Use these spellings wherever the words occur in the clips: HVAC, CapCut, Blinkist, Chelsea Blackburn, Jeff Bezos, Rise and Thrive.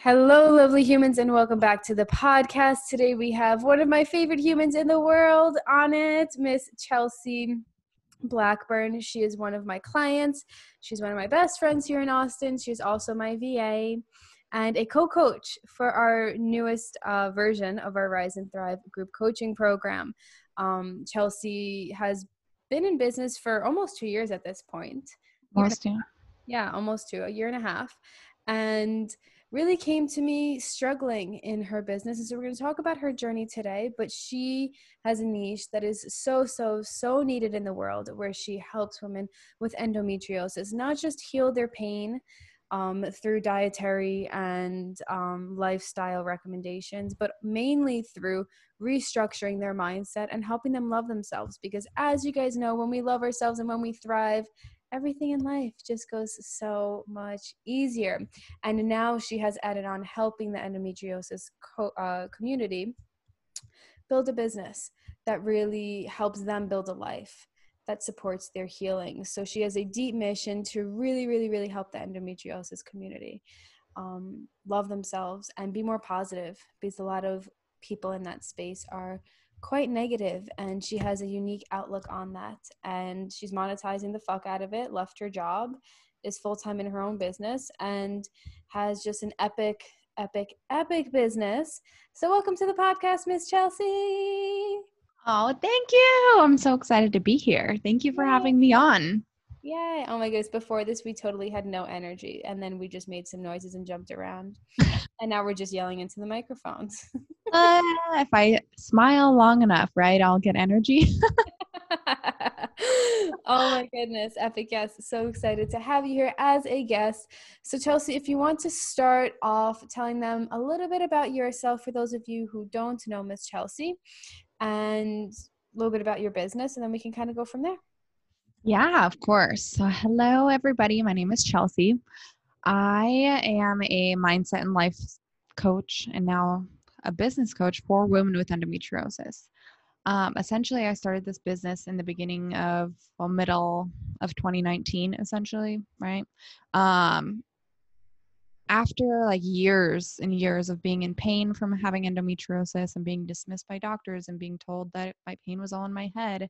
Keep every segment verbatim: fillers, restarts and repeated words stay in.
Hello, lovely humans, and welcome back to the podcast. Today we have one of my favorite humans in the world on it, Miss Chelsea Blackburn. She is one of my clients. She's one of my best friends here in Austin. She's also my V A and a co-coach for our newest uh, version of our Rise and Thrive group coaching program. Um, Chelsea has been in business for almost two years at this point. Almost two. Yeah, almost two, a year and a half. And really came to me struggling in her business. And so we're going to talk about her journey today, but she has a niche that is so, so, so needed in the world, where she helps women with endometriosis not just heal their pain um, through dietary and um, lifestyle recommendations, but mainly through restructuring their mindset and helping them love themselves. Because as you guys know, when we love ourselves and when we thrive, everything in life just goes so much easier. And now she has added on helping the endometriosis co- uh, community build a business that really helps them build a life that supports their healing. So she has a deep mission to really, really, really help the endometriosis community um, love themselves and be more positive, because a lot of people in that space are quite negative, and she has a unique outlook on that, and she's monetizing the fuck out of it. Left her job, is full-time in her own business, and has just an epic epic epic business. So welcome to the podcast, Miss Chelsea. Oh, thank you. I'm so excited to be here. Thank you for Yay. having me on. Yay. Oh my goodness, before this we totally had no energy, and then we just made some noises and jumped around. And now we're just yelling into the microphones. uh, if I smile long enough, right, I'll get energy. Oh my goodness. Epic guest. So excited to have you here as a guest. So Chelsea, if you want to start off telling them a little bit about yourself, for those of you who don't know Miss Chelsea, and a little bit about your business, and then we can kind of go from there. Yeah, of course. So hello, everybody. My name is Chelsea. I am a mindset and life coach, and now a business coach for women with endometriosis. Um, essentially, I started this business in the beginning of, well, middle of twenty nineteen, essentially, right? Um, after like years and years of being in pain from having endometriosis and being dismissed by doctors and being told that my pain was all in my head,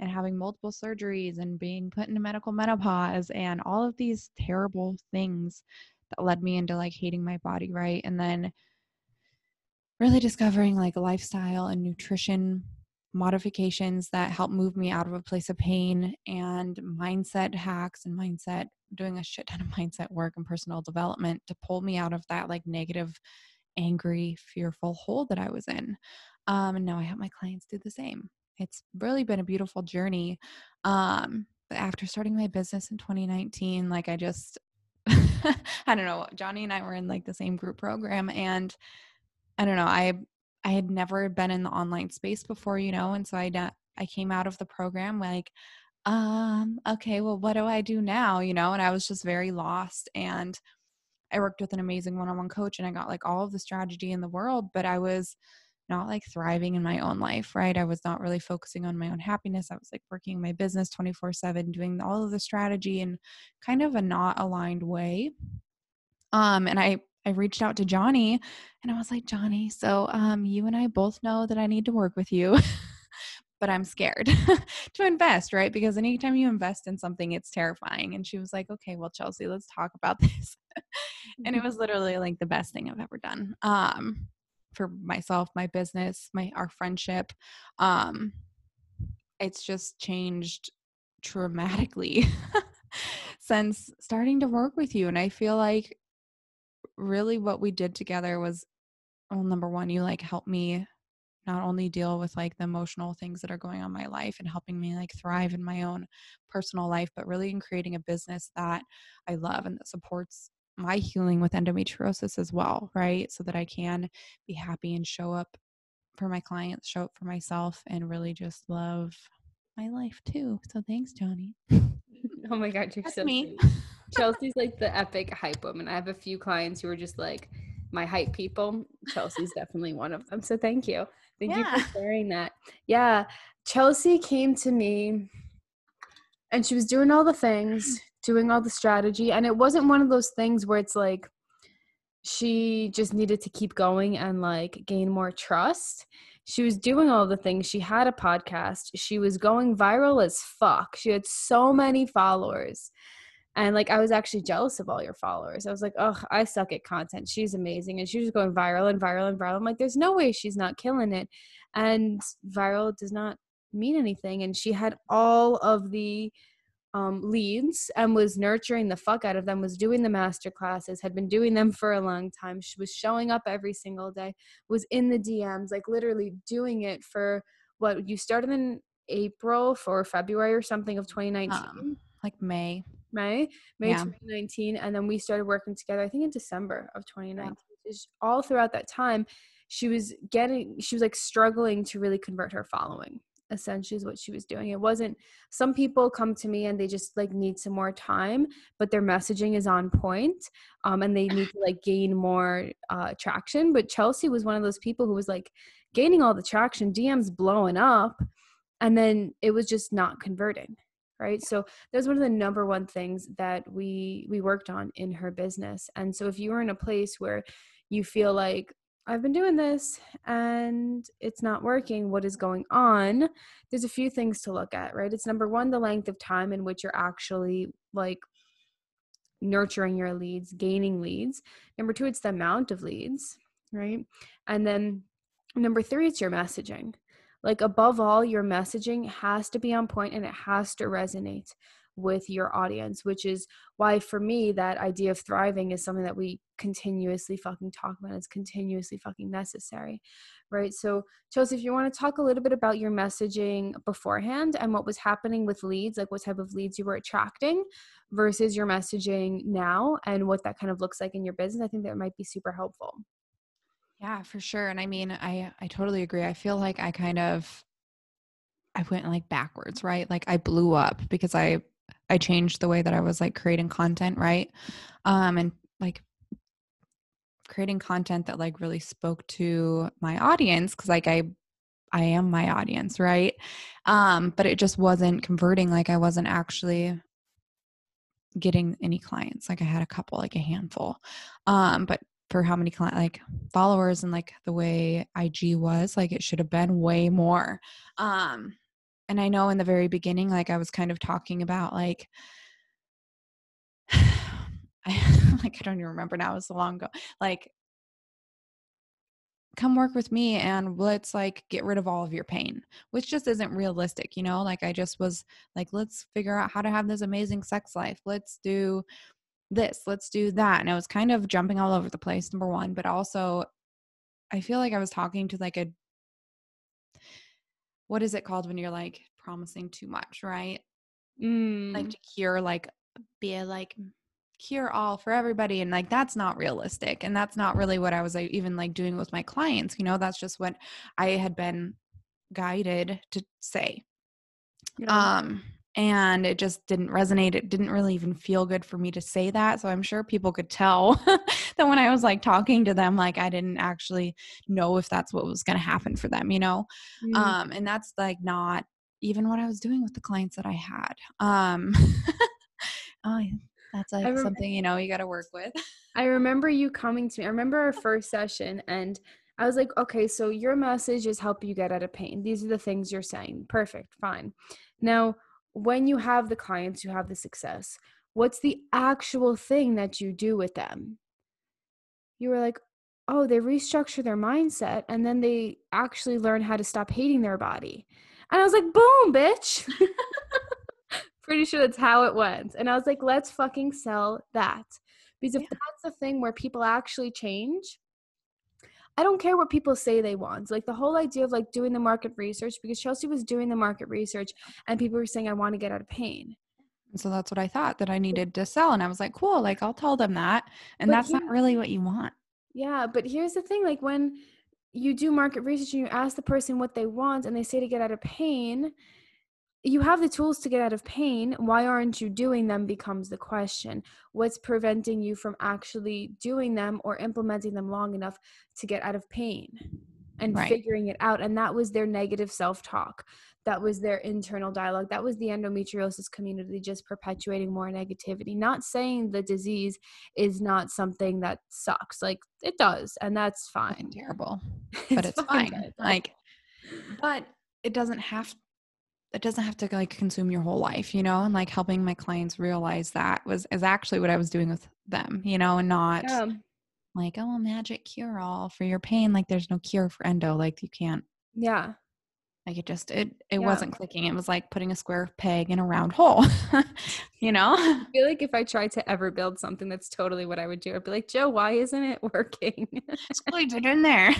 and having multiple surgeries and being put into medical menopause and all of these terrible things that led me into like hating my body, right? And then really discovering like lifestyle and nutrition modifications that help move me out of a place of pain, and mindset hacks and mindset, doing a shit ton of mindset work and personal development to pull me out of that like negative, angry, fearful hole that I was in. Um, and now I help my clients do the same. It's really been a beautiful journey. Um, but after starting my business in twenty nineteen, like I just, I don't know, Johnny and I were in like the same group program, and I don't know, I, I had never been in the online space before, you know? And so I, I came out of the program like, um, okay, well, what do I do now? You know? And I was just very lost, and I worked with an amazing one-on-one coach, and I got like all of the strategy in the world, but I was not like thriving in my own life, right? I was not really focusing on my own happiness. I was like working my business twenty-four seven, doing all of the strategy in kind of a not aligned way. Um, and I, I reached out to Johnny, and I was like, Johnny, so um, you and I both know that I need to work with you, but I'm scared to invest, right? Because anytime you invest in something, it's terrifying. And she was like, okay, well, Chelsea, let's talk about this. And it was literally like the best thing I've ever done. Um, for myself, my business, my, our friendship. Um, it's just changed dramatically since starting to work with you. And I feel like really what we did together was, well, number one, you like helped me not only deal with like the emotional things that are going on in my life and helping me like thrive in my own personal life, but really in creating a business that I love and that supports my healing with endometriosis as well, right? So that I can be happy and show up for my clients, show up for myself, and really just love my life too. So thanks, Johnny. Oh my God, you're That's so me. Sweet. Chelsea's like the epic hype woman. I have a few clients who are just like my hype people. Chelsea's definitely one of them. So thank you. Thank yeah. you for sharing that. Yeah. Chelsea came to me and she was doing all the things, doing all the strategy. And it wasn't one of those things where it's like she just needed to keep going and like gain more trust. She was doing all the things. She had a podcast. She was going viral as fuck. She had so many followers. And like, I was actually jealous of all your followers. I was like, oh, I suck at content. She's amazing. And she was going viral and viral and viral. I'm like, there's no way she's not killing it. And viral does not mean anything. And she had all of the um, leads and was nurturing the fuck out of them, was doing the masterclasses, had been doing them for a long time. She was showing up every single day, was in the D Ms, like literally doing it for what you started in April for February or something of twenty nineteen. Um, like May. May, May yeah. twenty nineteen. And then we started working together, I think in December of twenty nineteen. Yeah. All throughout that time, she was getting, she was like struggling to really convert her following, essentially is what she was doing. It wasn't, some people come to me and they just like need some more time, but their messaging is on point, um, and they need to like gain more uh, traction. But Chelsea was one of those people who was like gaining all the traction, D Ms blowing up, and then it was just not converting. Right. So that's one of the number one things that we, we worked on in her business. And so if you were in a place where you feel like I've been doing this and it's not working, what is going on? There's a few things to look at, right? It's number one, the length of time in which you're actually like nurturing your leads, gaining leads. Number two, it's the amount of leads, right? And then number three, it's your messaging. Like above all, your messaging has to be on point and it has to resonate with your audience, which is why for me, that idea of thriving is something that we continuously fucking talk about. It's continuously fucking necessary, right? So Chelsea, if you want to talk a little bit about your messaging beforehand and what was happening with leads, like what type of leads you were attracting versus your messaging now and what that kind of looks like in your business, I think that might be super helpful. Yeah, for sure. And I mean, I, I totally agree. I feel like I kind of, I went like backwards, right? Like I blew up because I, I changed the way that I was like creating content, right? Um, and like creating content that like really spoke to my audience. Cause like I, I am my audience. Right. Um, but it just wasn't converting. Like I wasn't actually getting any clients. Like I had a couple, like a handful. Um, but for how many client like followers and like the way I G was, like it should have been way more. Um, and I know in the very beginning, like I was kind of talking about like, I like, I don't even remember now. It was so long ago. Like, come work with me and let's like get rid of all of your pain, which just isn't realistic. You know, like I just was like, let's figure out how to have this amazing sex life. Let's do this, let's do that. And I was kind of jumping all over the place, number one, but also I feel like I was talking to like a, what is it called when you're like promising too much, right? Mm. Like to cure, like be a like cure all for everybody. And like, that's not realistic. And that's not really what I was like, even like doing with my clients, you know, that's just what I had been guided to say. Yeah. Um, And it just didn't resonate. It didn't really even feel good for me to say that. So I'm sure people could tell that when I was like talking to them, like I didn't actually know if that's what was going to happen for them, you know? Mm-hmm. Um, and that's like not even what I was doing with the clients that I had. Um, oh, that's like remember, something, you know, you got to work with. I remember you coming to me. I remember our first session and I was like, okay, so your message is help you get out of pain. These are the things you're saying. Perfect. Fine. Now, when you have the clients, you have the success. What's the actual thing that you do with them? You were like, oh, they restructure their mindset and then they actually learn how to stop hating their body. And I was like, boom, bitch. Pretty sure that's how it went. And I was like, let's fucking sell that. Because if yeah. that's the thing where people actually change, I don't care what people say they want. Like the whole idea of like doing the market research, because Chelsea was doing the market research and people were saying, I want to get out of pain. And so that's what I thought that I needed to sell. And I was like, cool, like I'll tell them that. And but that's yeah. not really what you want. Yeah. But here's the thing. Like when you do market research and you ask the person what they want and they say to get out of pain, you have the tools to get out of pain. Why aren't you doing them becomes the question. What's preventing you from actually doing them or implementing them long enough to get out of pain and right. figuring it out? And that was their negative self-talk. That was their internal dialogue. That was the endometriosis community just perpetuating more negativity. Not saying the disease is not something that sucks. Like it does. And that's fine. It's terrible, but it's, it's fine. fine. Like, but it doesn't have to. It doesn't have to like consume your whole life, you know, and like helping my clients realize that was is actually what I was doing with them, you know, and not yeah. like, oh, magic cure all for your pain. Like there's no cure for endo. Like you can't. Yeah. Like it just, it, it yeah. wasn't clicking. It was like putting a square peg in a round hole, you know? I feel like if I tried to ever build something, that's totally what I would do. I'd be like, Joe, why isn't it working? Squeeze it in there.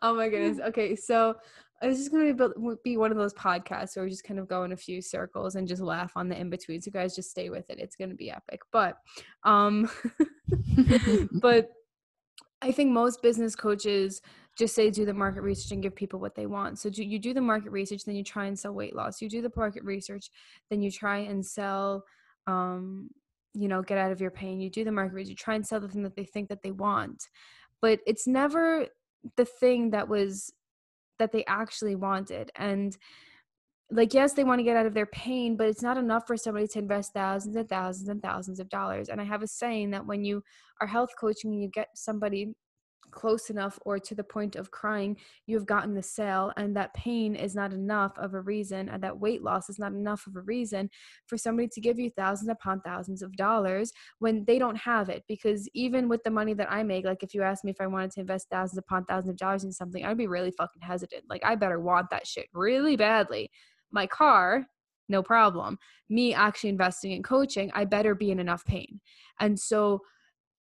Oh my goodness. Okay. So this is going to be one of those podcasts where we just kind of go in a few circles and just laugh on the in-between. So guys, just stay with it. It's going to be epic. But, um, but I think most business coaches just say do the market research and give people what they want. So do, you do the market research, then you try and sell weight loss. You do the market research, then you try and sell, um, you know, get out of your pain. You do the market research, you try and sell the thing that they think that they want. But it's never the thing that was that they actually wanted. And like, yes, they want to get out of their pain, but it's not enough for somebody to invest thousands and thousands and thousands of dollars. And I have a saying that when you are health coaching and you get somebody close enough or to the point of crying, you've gotten the sale, and that pain is not enough of a reason, and that weight loss is not enough of a reason for somebody to give you thousands upon thousands of dollars when they don't have it. Because even with the money that I make, like if you asked me if I wanted to invest thousands upon thousands of dollars in something, I'd be really fucking hesitant. Like I better want that shit really badly. My car, no problem. Me actually investing in coaching, I better be in enough pain. And so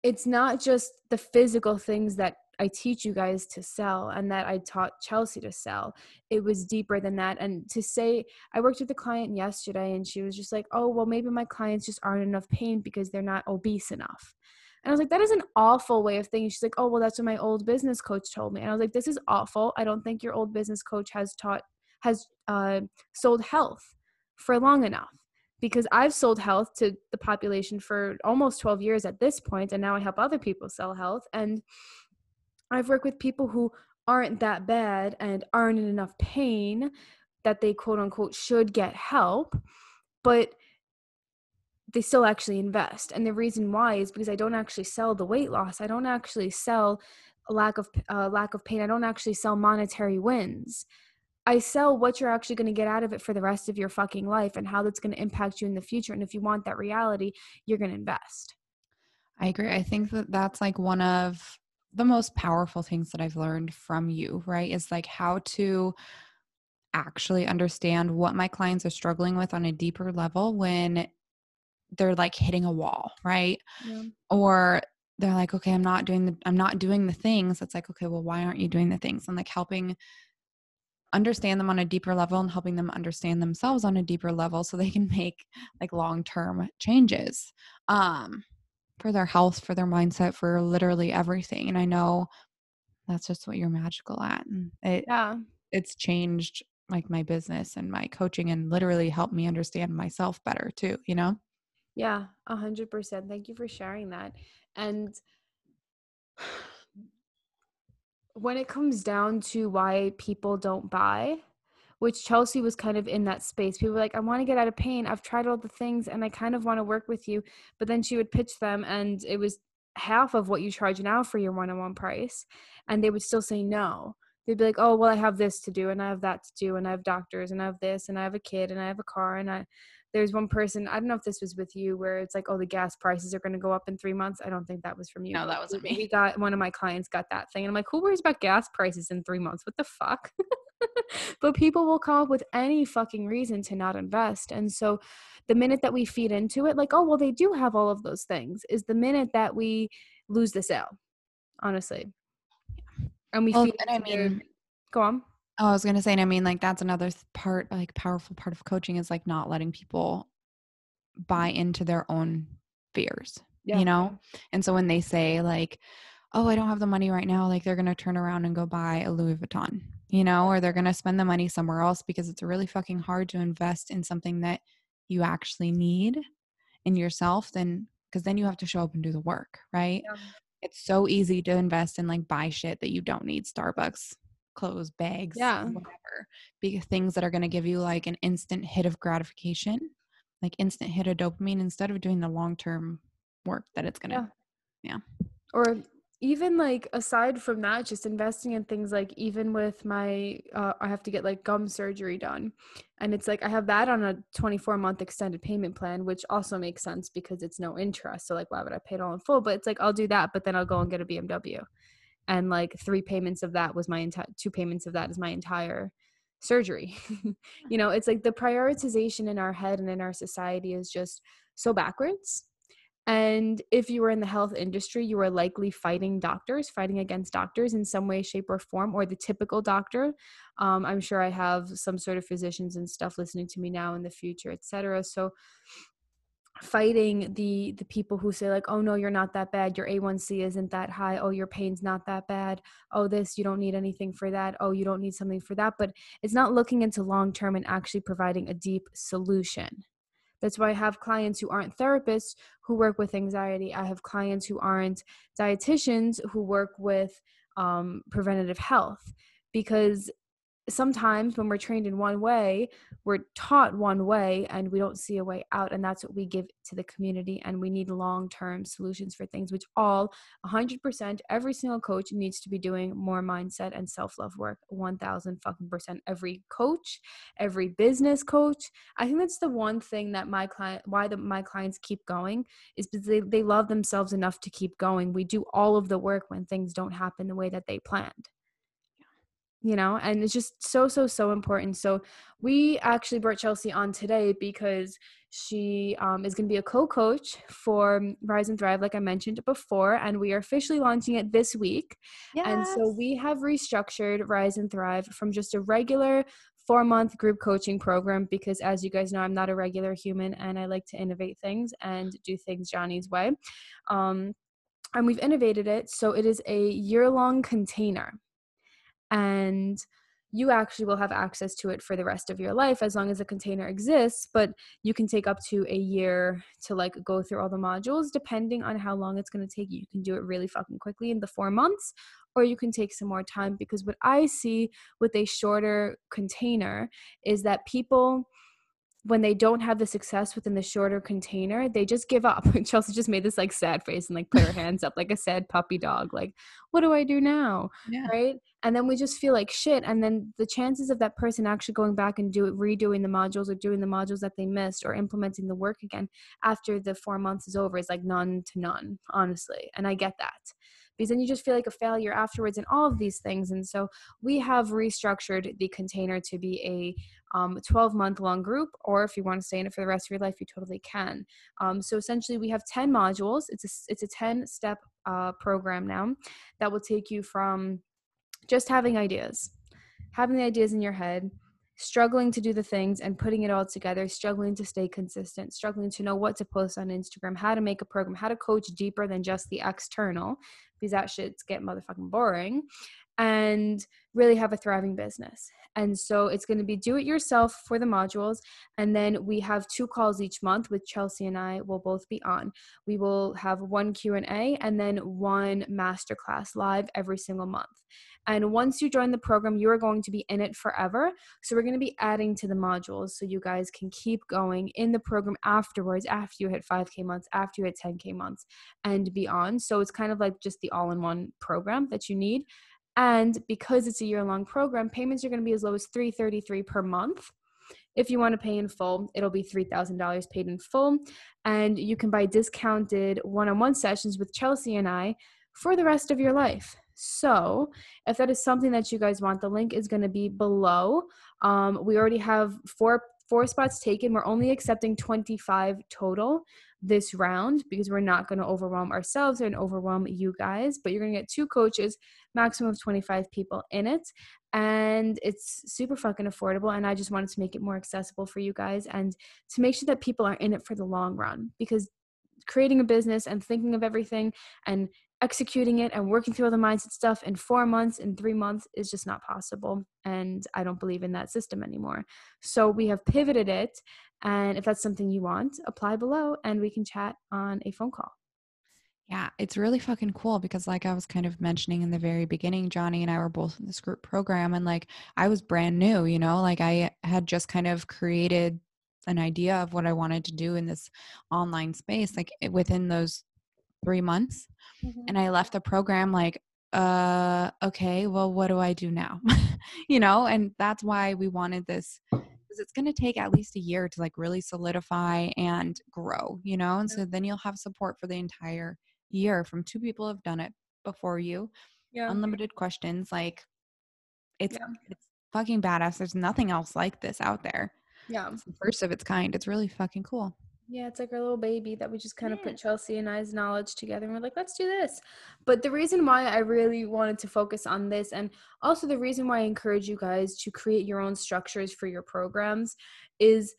it's not just the physical things that I teach you guys to sell and that I taught Chelsea to sell. It was deeper than that. And to say, I worked with a client yesterday and she was just like, oh, well, maybe my clients just aren't in enough pain because they're not obese enough. And I was like, that is an awful way of thinking. She's like, oh, well, that's what my old business coach told me. And I was like, this is awful. I don't think your old business coach has taught, has uh, sold health for long enough. Because I've sold health to the population for almost twelve years at this point, and now I help other people sell health. And I've worked with people who aren't that bad and aren't in enough pain that they quote unquote should get help, but they still actually invest. And the reason why is because I don't actually sell the weight loss. I don't actually sell a lack of, uh, lack of pain. I don't actually sell monetary wins. I sell what you're actually going to get out of it for the rest of your fucking life and how that's going to impact you in the future. And if you want that reality, you're going to invest. I agree. I think that that's like one of the most powerful things that I've learned from you, right? Is like how to actually understand what my clients are struggling with on a deeper level when they're like hitting a wall, right? Yeah. Or they're like, okay, I'm not doing the, I'm not doing the things. It's like, okay, well, why aren't you doing the things? And like helping understand them on a deeper level and helping them understand themselves on a deeper level so they can make like long-term changes, um, for their health, for their mindset, for literally everything. And I know that's just what you're magical at. And it, yeah. it's changed like my business and my coaching and literally helped me understand myself better too, you know? Yeah. A hundred percent. Thank you for sharing that. And when it comes down to why people don't buy, which Chelsea was kind of in that space, people were like, I want to get out of pain. I've tried all the things and I kind of want to work with you. But then she would pitch them and it was half of what you charge now for your one-on-one price. And they would still say no. They'd be like, oh, well, I have this to do and I have that to do and I have doctors and I have this and I have a kid and I have a car. And I, there's one person, I don't know if this was with you, where it's like, oh, the gas prices are going to go up in three months. I don't think that was from you. No, that wasn't me. We got, one of my clients got that thing. And I'm like, who worries about gas prices in three months? What the fuck? But people will come up with any fucking reason to not invest. And so the minute that we feed into it, like, oh, well, they do have all of those things, is the minute that we lose the sale. honestly. Yeah. And we well, feel and I mean, go on. Oh, I was going to say, and I mean, like, that's another part, like, powerful part of coaching is, like, not letting people buy into their own fears, yeah. you know? And so when they say, like, oh, I don't have the money right now, like, they're going to turn around and go buy a Louis Vuitton, you know, or they're going to spend the money somewhere else, because it's really fucking hard to invest in something that you actually need in yourself, then, because then you have to show up and do the work, right? Yeah. It's so easy to invest in, like, buy shit that you don't need, Starbucks clothes, bags, yeah. whatever, big things that are going to give you, like, an instant hit of gratification, like instant hit of dopamine, instead of doing the long-term work that it's going to, yeah. yeah. Or even, like, aside from that, just investing in things, like, even with my, uh, I have to get, like, gum surgery done. And it's like, I have that on a twenty-four month extended payment plan, which also makes sense because it's no interest. So, like, why would I pay it all in full? But it's like, I'll do that, but then I'll go and get a B M W. And, like, three payments of that was my entire, two payments of that is my entire surgery. You know, it's like the prioritization in our head and in our society is just so backwards. And if you were in the health industry, you were likely fighting doctors, fighting against doctors in some way, shape, or form, or the typical doctor. Um, I'm sure I have some sort of physicians and stuff listening to me now in the future, et cetera. So fighting the the people who say, like, oh no, you're not that bad, your A one C isn't that high, oh, your pain's not that bad, oh, this, you don't need anything for that, oh, you don't need something for that. But it's not looking into long term and actually providing a deep solution. That's why I have clients who aren't therapists who work with anxiety. I have clients who aren't dietitians who work with um, preventative health, because sometimes when we're trained in one way, we're taught one way and we don't see a way out. And that's what we give to the community. And we need long-term solutions for things, which all one hundred percent, every single coach needs to be doing more mindset and self-love work. one thousand fucking percent. Every coach, every business coach. I think that's the one thing that my client, why the, my clients keep going is because they, they love themselves enough to keep going. We do all of the work when things don't happen the way that they planned. You know, and it's just so, so, so important. So we actually brought Chelsea on today because she um, is going to be a co-coach for Rise and Thrive, like I mentioned before, and we are officially launching it this week. Yes. And so we have restructured Rise and Thrive from just a regular four-month group coaching program because, as you guys know, I'm not a regular human and I like to innovate things and do things Johnny's way. Um, and we've innovated it. So it is a year-long container. And you actually will have access to it for the rest of your life as long as the container exists, but you can take up to a year to, like, go through all the modules depending on how long it's going to take you. You can do it really fucking quickly in the four months, or you can take some more time, because what I see with a shorter container is that people, when they don't have the success within the shorter container, they just give up. Chelsea just made this, like, sad face and, like, put her hands up like a sad puppy dog. Like, what do I do now? Yeah. Right? And then we just feel like shit. And then the chances of that person actually going back and do it, redoing the modules or doing the modules that they missed or implementing the work again after the four months is over is, like, none to none, honestly. And I get that. Because then you just feel like a failure afterwards and all of these things. And so we have restructured the container to be a um, twelve-month long group, or if you want to stay in it for the rest of your life, you totally can. Um, so essentially we have ten modules. It's a, it's a ten-step uh, program now that will take you from just having ideas, having the ideas in your head, struggling to do the things and putting it all together, struggling to stay consistent, struggling to know what to post on Instagram, how to make a program, how to coach deeper than just the external, because that shit's get motherfucking boring, and really have a thriving business. And so it's going to be do it yourself for the modules. And then we have two calls each month with Chelsea and I will both be on. We will have one Q and A and then one masterclass live every single month. And once you join the program, you are going to be in it forever. So we're going to be adding to the modules so you guys can keep going in the program afterwards, after you hit five K months, after you hit ten K months and beyond. So it's kind of like just the all-in-one program that you need. And because it's a year-long program, payments are going to be as low as three hundred thirty-three dollars per month. If you want to pay in full, it'll be three thousand dollars paid in full. And you can buy discounted one-on-one sessions with Chelsea and I for the rest of your life. So if that is something that you guys want, the link is going to be below. Um, we already have four, four spots taken. We're only accepting twenty-five total. this round, because we're not going to overwhelm ourselves and overwhelm you guys, but you're going to get two coaches, maximum of twenty-five people in it. And it's super fucking affordable. And I just wanted to make it more accessible for you guys and to make sure that people are in it for the long run, because creating a business and thinking of everything and executing it and working through all the mindset stuff in four months and three months is just not possible. And I don't believe in that system anymore. So we have pivoted it. And if that's something you want, apply below and we can chat on a phone call. Yeah, it's really fucking cool because like I was kind of mentioning in the very beginning, Johnny and I were both in this group program and like I was brand new, you know, like I had just kind of created an idea of what I wanted to do in this online space, like within those three months. Mm-hmm. And I left the program like, uh, okay, well, what do I do now? You know, and that's why we wanted this, because it's going to take at least a year to like really solidify and grow, you know? And so then you'll have support for the entire year from two people who have done it before you. Yeah. Unlimited questions. Like it's, yeah. it's fucking badass. There's nothing else like this out there. Yeah. It's the first of its kind. It's really fucking cool. Yeah, it's like our little baby that we just kind of put Chelsea and I's knowledge together and we're like, let's do this. But the reason why I really wanted to focus on this, and also the reason why I encourage you guys to create your own structures for your programs, is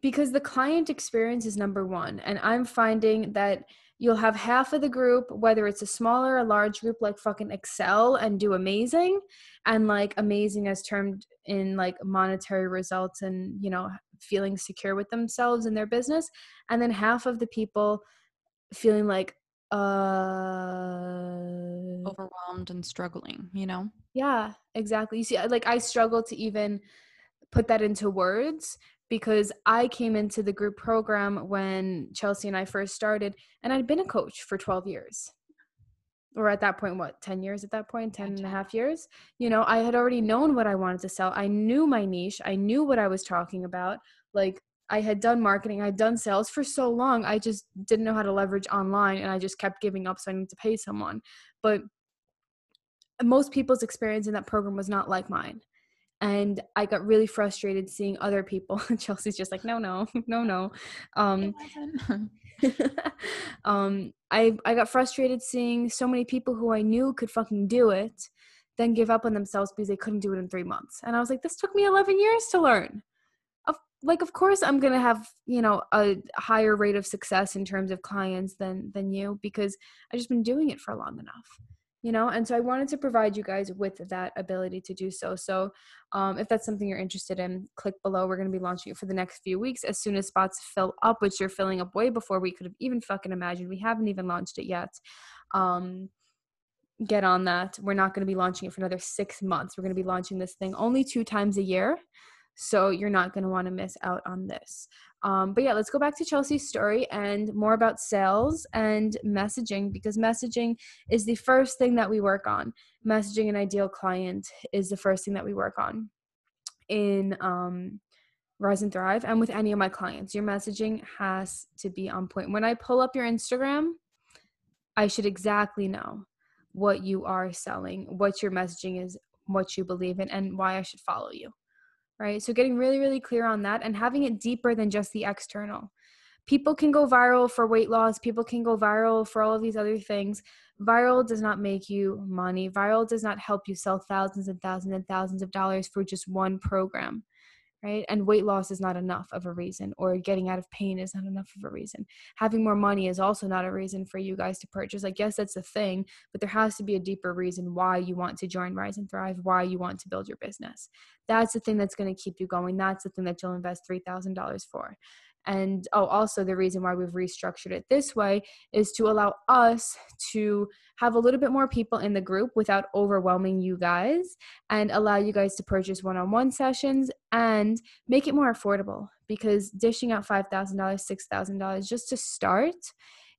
because the client experience is number one. And I'm finding that you'll have half of the group, whether it's a small or a large group, like fucking excel and do amazing, and like amazing as termed in like monetary results and, you know, feeling secure with themselves and their business. And then half of the people feeling like, uh, overwhelmed and struggling, you know? Yeah, exactly. You see, like I struggle to even put that into words, because I came into the group program when Chelsea and I first started, and I'd been a coach for twelve years, or at that point, what, ten years at that point, ten and a half years. You know, I had already known what I wanted to sell. I knew my niche. I knew what I was talking about. Like I had done marketing. I'd done sales for so long. I just didn't know how to leverage online, and I just kept giving up. So I needed to pay someone. But most people's experience in that program was not like mine. And I got really frustrated seeing other people. Chelsea's just like, no, no, no, no. Um, um, I I got frustrated seeing so many people who I knew could fucking do it, then give up on themselves because they couldn't do it in three months. And I was like, this took me eleven years to learn. Of, like, of course I'm going to have, you know, a higher rate of success in terms of clients than than you, because I've just been doing it for long enough. You know, and so I wanted to provide you guys with that ability to do so. So um, if that's something you're interested in, click below. We're going to be launching it for the next few weeks as soon as spots fill up, which you're filling up way before we could have even fucking imagined. We haven't even launched it yet. Um, get on that. We're not going to be launching it for another six months. We're going to be launching this thing only two times a year. So you're not going to want to miss out on this. Um, but yeah, let's go back to Chelsea's story and more about sales and messaging, because messaging is the first thing that we work on. Messaging an ideal client is the first thing that we work on in um, Rise and Thrive. And with any of my clients, your messaging has to be on point. When I pull up your Instagram, I should exactly know what you are selling, what your messaging is, what you believe in, and why I should follow you. Right? So getting really, really clear on that and having it deeper than just the external. People can go viral for weight loss. People can go viral for all of these other things. Viral does not make you money. Viral does not help you sell thousands and thousands and thousands of dollars for just one program, right? And weight loss is not enough of a reason, or getting out of pain is not enough of a reason. Having more money is also not a reason for you guys to purchase. I guess that's the thing, but there has to be a deeper reason why you want to join Rise and Thrive, why you want to build your business. That's the thing that's going to keep you going. That's the thing that you'll invest three thousand dollars for. And oh, also the reason why we've restructured it this way is to allow us to have a little bit more people in the group without overwhelming you guys, and allow you guys to purchase one-on-one sessions and make it more affordable, because dishing out five thousand dollars, six thousand dollars just to start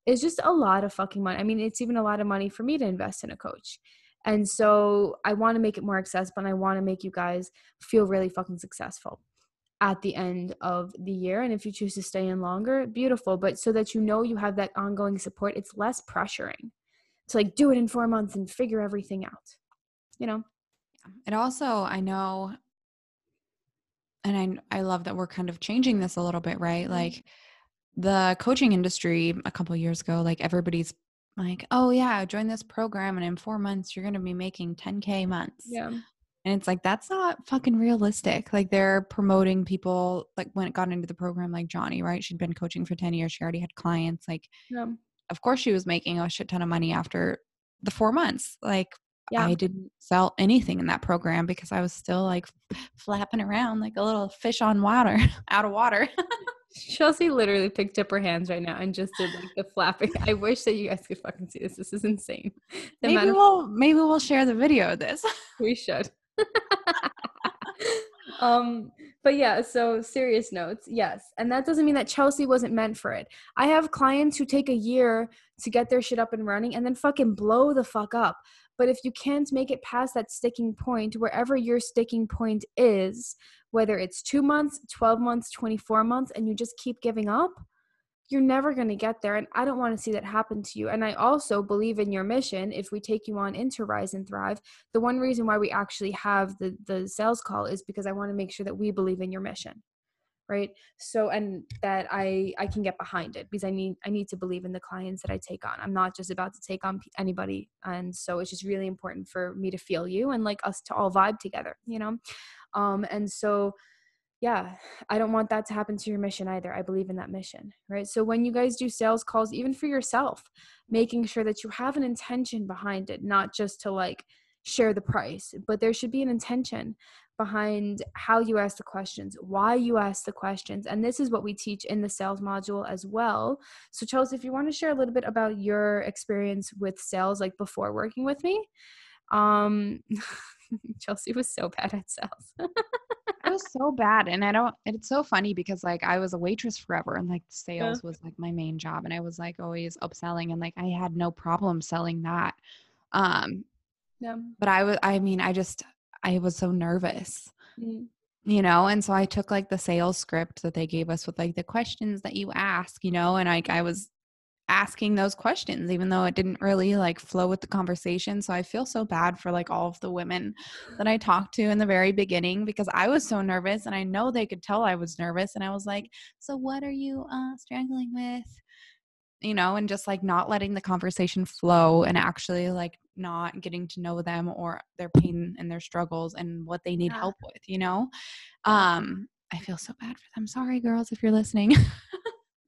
is just a lot of fucking money. I mean, it's even a lot of money for me to invest in a coach. And so I want to make it more accessible, and I want to make you guys feel really fucking successful at the end of the year. And if you choose to stay in longer, beautiful, but so that you know you have that ongoing support, it's less pressuring to like do it in four months and figure everything out, you know? And also I know, and I, I love that we're kind of changing this a little bit, right? Like the coaching industry a couple of years ago, like everybody's like, oh yeah, join this program and in four months you're going to be making ten K months. Yeah. And it's like, that's not fucking realistic. Like they're promoting people, like when it got into the program, like Johnny, right? She'd been coaching for ten years. She already had clients. Like, yeah. Of course she was making a shit ton of money after the four months. Like yeah. I didn't sell anything in that program because I was still like flapping around like a little fish on water, out of water. Chelsea literally picked up her hands right now and just did like the flapping. I wish that you guys could fucking see this. This is insane. The maybe of- we'll maybe we'll share the video of this. We should. um, but yeah, so serious notes, yes. And that doesn't mean that Chelsea wasn't meant for it. I have clients who take a year to get their shit up and running and then fucking blow the fuck up. But if you can't make it past that sticking point, wherever your sticking point is, whether it's two months, twelve months, twenty-four months, and you just keep giving up, you're never going to get there. And I don't want to see that happen to you. And I also believe in your mission. If we take you on into Rise and Thrive, the one reason why we actually have the, the sales call is because I want to make sure that we believe in your mission. Right. So, and that I, I can get behind it because I need, I need to believe in the clients that I take on. I'm not just about to take on anybody. And so it's just really important for me to feel you and like us to all vibe together, you know? Um, and so, yeah, I don't want that to happen to your mission either. I believe in that mission. Right. So when you guys do sales calls, even for yourself, making sure that you have an intention behind it, not just to like share the price, but there should be an intention behind how you ask the questions, why you ask the questions. And this is what we teach in the sales module as well. So Chelsea, if you want to share a little bit about your experience with sales, like before working with me, um, Chelsea was so bad at sales. I was so bad. And I don't, it's so funny because like I was a waitress forever and like sales yeah. was like my main job. And I was like always upselling and like, I had no problem selling that. Um, yeah. but I was, I mean, I just, I was so nervous, mm. you know? And so I took like the sales script that they gave us with like the questions that you ask, you know, and I, I was asking those questions, even though it didn't really like flow with the conversation. So I feel so bad for like all of the women that I talked to in the very beginning, because I was so nervous and I know they could tell I was nervous. And I was like, so what are you uh, struggling with? You know, and just like not letting the conversation flow and actually like not getting to know them or their pain and their struggles and what they need yeah. help with, you know? Um, I feel so bad for them. Sorry, girls, if you're listening.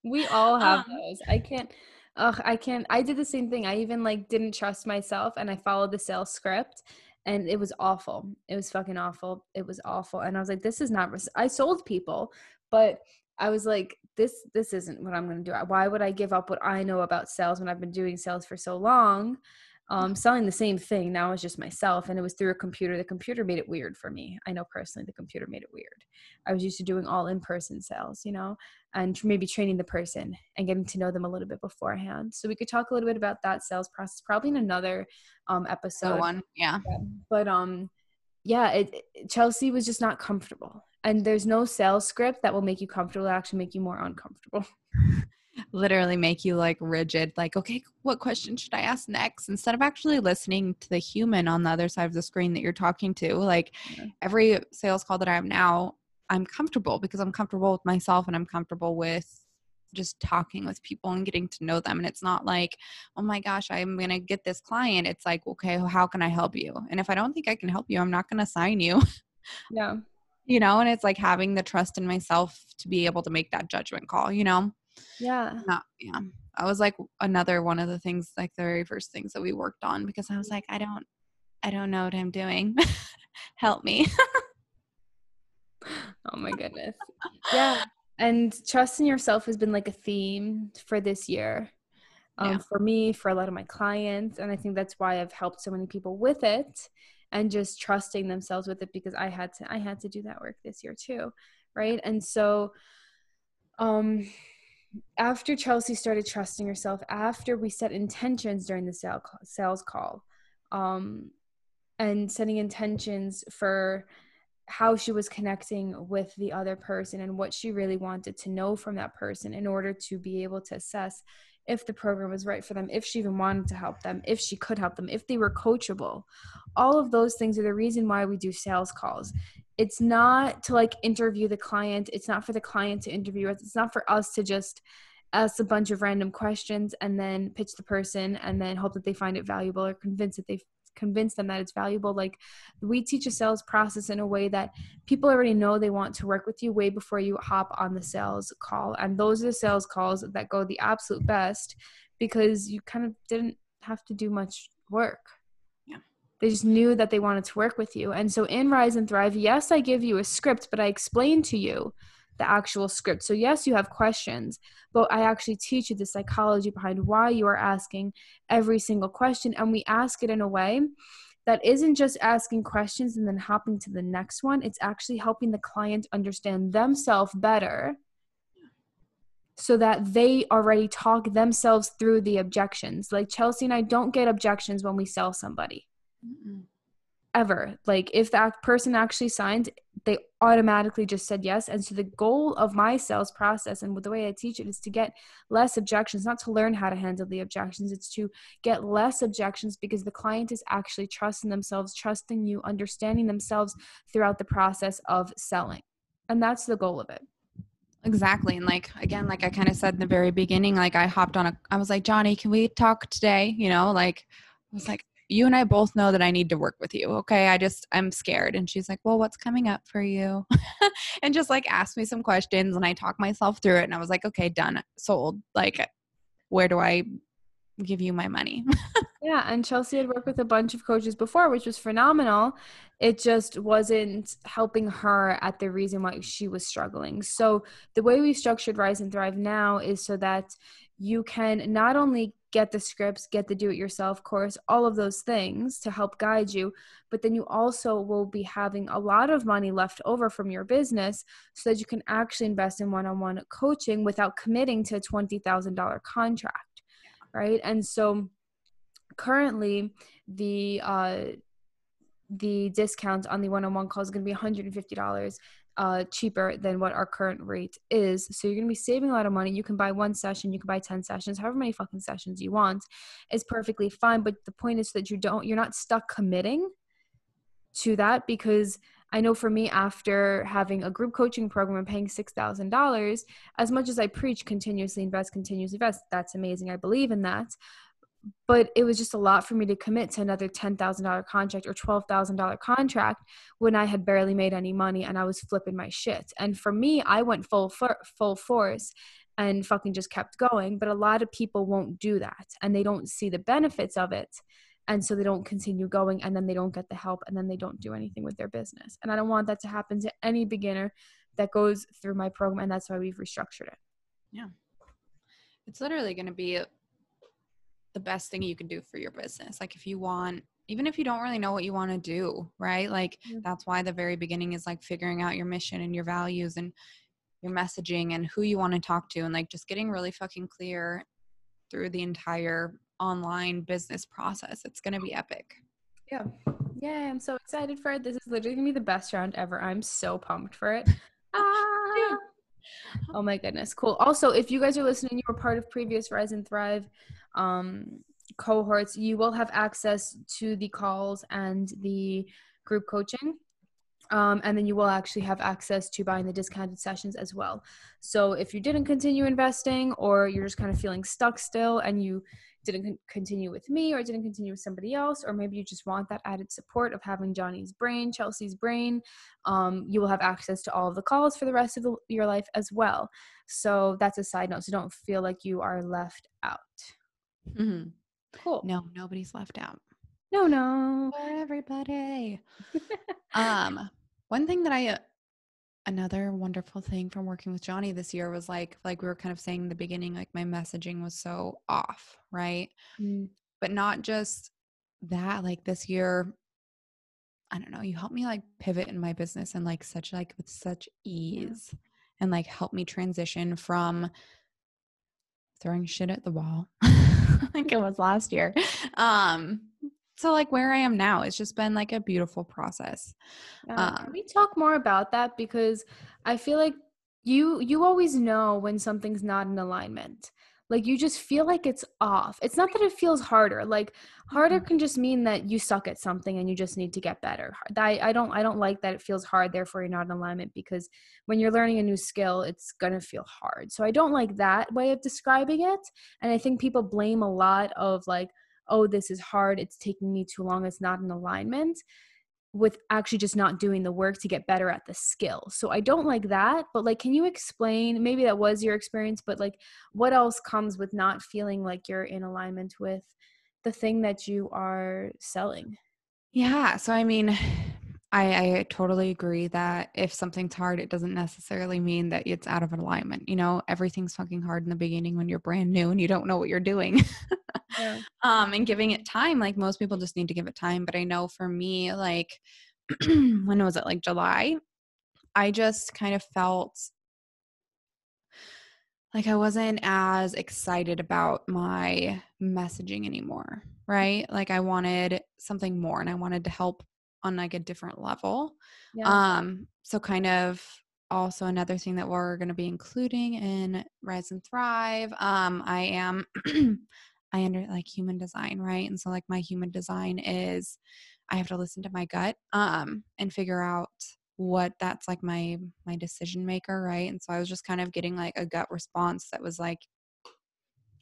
We all have um, those. I can't, ugh, I can't, I did the same thing. I even like didn't trust myself and I followed the sales script and it was awful. It was fucking awful. It was awful. And I was like, this is not, res- I sold people, but I was like, this, this isn't what I'm going to do. Why would I give up what I know about sales when I've been doing sales for so long? Um, selling the same thing. Now it's just myself. And it was through a computer. The computer made it weird for me. I know personally the computer made it weird. I was used to doing all in-person sales, you know, and maybe training the person and getting to know them a little bit beforehand. So we could talk a little bit about that sales process, probably in another, um, episode. One, yeah. But, um, yeah, it, it, Chelsea was just not comfortable. And there's no sales script that will make you comfortable, actually make you more uncomfortable. Literally make you like rigid, like, okay, what question should I ask next? Instead of actually listening to the human on the other side of the screen that you're talking to, like yeah. every sales call that I have now, I'm comfortable because I'm comfortable with myself and I'm comfortable with just talking with people and getting to know them. And it's not like, oh my gosh, I'm going to get this client. It's like, okay, how can I help you? And if I don't think I can help you, I'm not going to sign you. Yeah. You know, and it's like having the trust in myself to be able to make that judgment call, you know? Yeah. Not, yeah. I was like another one of the things, like the very first things that we worked on, because I was like, I don't, I don't know what I'm doing. Help me. Oh my goodness. Yeah. And trust in yourself has been like a theme for this year. Um, yeah. For me, for a lot of my clients. And I think that's why I've helped so many people with it and just trusting themselves with it, because I had to, I had to do that work this year too. Right. And so, um, after Chelsea started trusting herself, after we set intentions during the sale, sales call, um, and setting intentions for how she was connecting with the other person and what she really wanted to know from that person in order to be able to assess if the program was right for them, if she even wanted to help them, if she could help them, if they were coachable. All of those things are the reason why we do sales calls. It's not to like interview the client. It's not for the client to interview us. It's not for us to just ask a bunch of random questions and then pitch the person and then hope that they find it valuable or convince that they've convince them that it's valuable. Like, we teach a sales process in a way that people already know they want to work with you way before you hop on the sales call. And those are the sales calls that go the absolute best, because you kind of didn't have to do much work. Yeah. They just knew that they wanted to work with you. And so in Rise and Thrive, yes, I give you a script, but I explain to you the actual script. So yes, you have questions, but I actually teach you the psychology behind why you are asking every single question. And we ask it in a way that isn't just asking questions and then hopping to the next one. It's actually helping the client understand themselves better so that they already talk themselves through the objections. Like, Chelsea and I don't get objections when we sell somebody. Mm-mm. Ever. Like, if that person actually signed, they automatically just said yes. And so the goal of my sales process and with the way I teach it is to get less objections, not to learn how to handle the objections. It's to get less objections because the client is actually trusting themselves, trusting you, understanding themselves throughout the process of selling. And that's the goal of it. Exactly. And like, again, like I kind of said in the very beginning, like I hopped on a, I was like, Johnny, can we talk today? You know, like, I was like, you and I both know that I need to work with you. Okay. I just, I'm scared. And she's like, well, what's coming up for you? And just like asked me some questions, and I talked myself through it. And I was like, okay, done, sold. Like, where do I give you my money? Yeah. And Chelsea had worked with a bunch of coaches before, which was phenomenal. It just wasn't helping her at the reason why she was struggling. So the way we structured Rise and Thrive now is so that you can not only get the scripts, get the do-it-yourself course, all of those things to help guide you. But then you also will be having a lot of money left over from your business so that you can actually invest in one-on-one coaching without committing to a twenty thousand dollars contract, right? And so currently the uh, the discount on the one-on-one call is going to be one hundred fifty dollars uh, cheaper than what our current rate is. So you're going to be saving a lot of money. You can buy one session, you can buy ten sessions, however many fucking sessions you want. It's perfectly fine. But the point is that you don't, you're not stuck committing to that, because I know for me, after having a group coaching program and paying six thousand dollars, as much as I preach continuously invest, continuously invest, that's amazing. I believe in that. But it was just a lot for me to commit to another ten thousand dollars contract or twelve thousand dollars contract when I had barely made any money and I was flipping my shit. And for me, I went full for, full force and fucking just kept going. But a lot of people won't do that, and they don't see the benefits of it. And so they don't continue going, and then they don't get the help, and then they don't do anything with their business. And I don't want that to happen to any beginner that goes through my program. And that's why we've restructured it. Yeah. It's literally going to be a- the best thing you can do for your business. Like, if you want, even if you don't really know what you want to do, right? Like, mm-hmm. That's why the very beginning is like figuring out your mission and your values and your messaging and who you want to talk to, and like just getting really fucking clear through the entire online business process. It's going to be epic. Yeah. Yeah. I'm so excited for it. This is literally going to be the best round ever. I'm so pumped for it. ah. Oh my goodness. Cool. Also, if you guys are listening, you were part of previous Rise and Thrive um, cohorts, you will have access to the calls and the group coaching. Um, and then you will actually have access to buying the discounted sessions as well. So if you didn't continue investing, or you're just kind of feeling stuck still and you didn't continue with me, or didn't continue with somebody else, or maybe you just want that added support of having Johnny's brain, Chelsea's brain, um, you will have access to all of the calls for the rest of the, your life as well. So that's a side note. So don't feel like you are left out. Mm-hmm. Cool. No, nobody's left out. No, no. For everybody. um, one thing that I, another wonderful thing from working with Johnny this year was like, like we were kind of saying in the beginning, like my messaging was so off, right? Mm. But not just that, like this year, I don't know, you helped me like pivot in my business and like such, like with such ease, yeah. And like helped me transition from throwing shit at the wall. Like it was last year. Um, So like where I am now, it's just been like a beautiful process. Um, Can we talk more about that? Because I feel like you, you always know when something's not in alignment. Like you just feel like it's off. It's not that it feels harder. Like harder can just mean that you suck at something and you just need to get better. I, I don't, I don't like that it feels hard. Therefore you're not in alignment, because when you're learning a new skill, it's going to feel hard. So I don't like that way of describing it. And I think people blame a lot of like, oh, this is hard. It's taking me too long. It's not in alignment, with actually just not doing the work to get better at the skill. So I don't like that, but like, can you explain, maybe that was your experience, but like what else comes with not feeling like you're in alignment with the thing that you are selling? Yeah. So, I mean, I, I totally agree that if something's hard, it doesn't necessarily mean that it's out of alignment. You know, everything's fucking hard in the beginning when you're brand new and you don't know what you're doing. Yeah. Um, and giving it time, like most people just need to give it time. But I know for me, like, when was it? Like July, I just kind of felt like I wasn't as excited about my messaging anymore, right? Like I wanted something more and I wanted to help on like a different level. Yeah. Um, so kind of also another thing that we're going to be including in Rise and Thrive. Um, I am, I under like human design. Right. And so like my human design is I have to listen to my gut, um, and figure out what that's like my, my decision maker. Right. And so I was just kind of getting like a gut response that was like,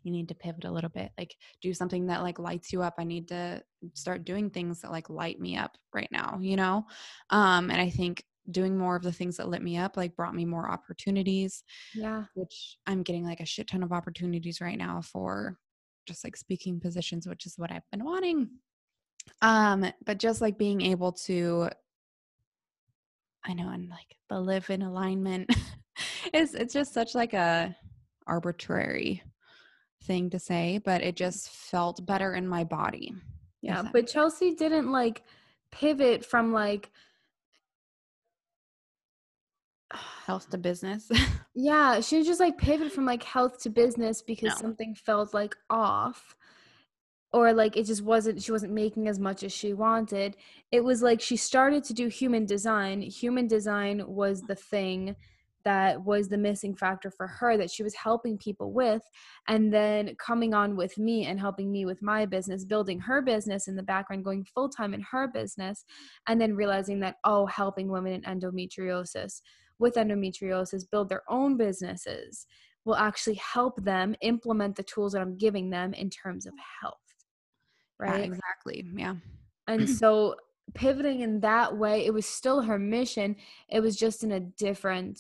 you need to pivot a little bit, like do something that like lights you up. I need to start doing things that like light me up right now, you know? Um, and I think doing more of the things that lit me up, like brought me more opportunities. Yeah. Which I'm getting like a shit ton of opportunities right now for just like speaking positions, which is what I've been wanting. Um, but just like being able to, I know, and like the live in alignment is, it's just such like a arbitrary thing to say, but it just felt better in my body. Yeah. But Chelsea didn't like pivot from like health to business. Yeah. She just like pivot from like health to business because no. something felt like off, or like, it just wasn't, she wasn't making as much as she wanted. It was like, she started to do human design. Human design was the thing that was the missing factor for her that she was helping people with, and then coming on with me and helping me with my business, building her business in the background, going full-time in her business, and then realizing that, oh, helping women in endometriosis with endometriosis build their own businesses will actually help them implement the tools that I'm giving them in terms of health. Right? Yeah, exactly. Yeah. And so pivoting in that way, it was still her mission. It was just in a different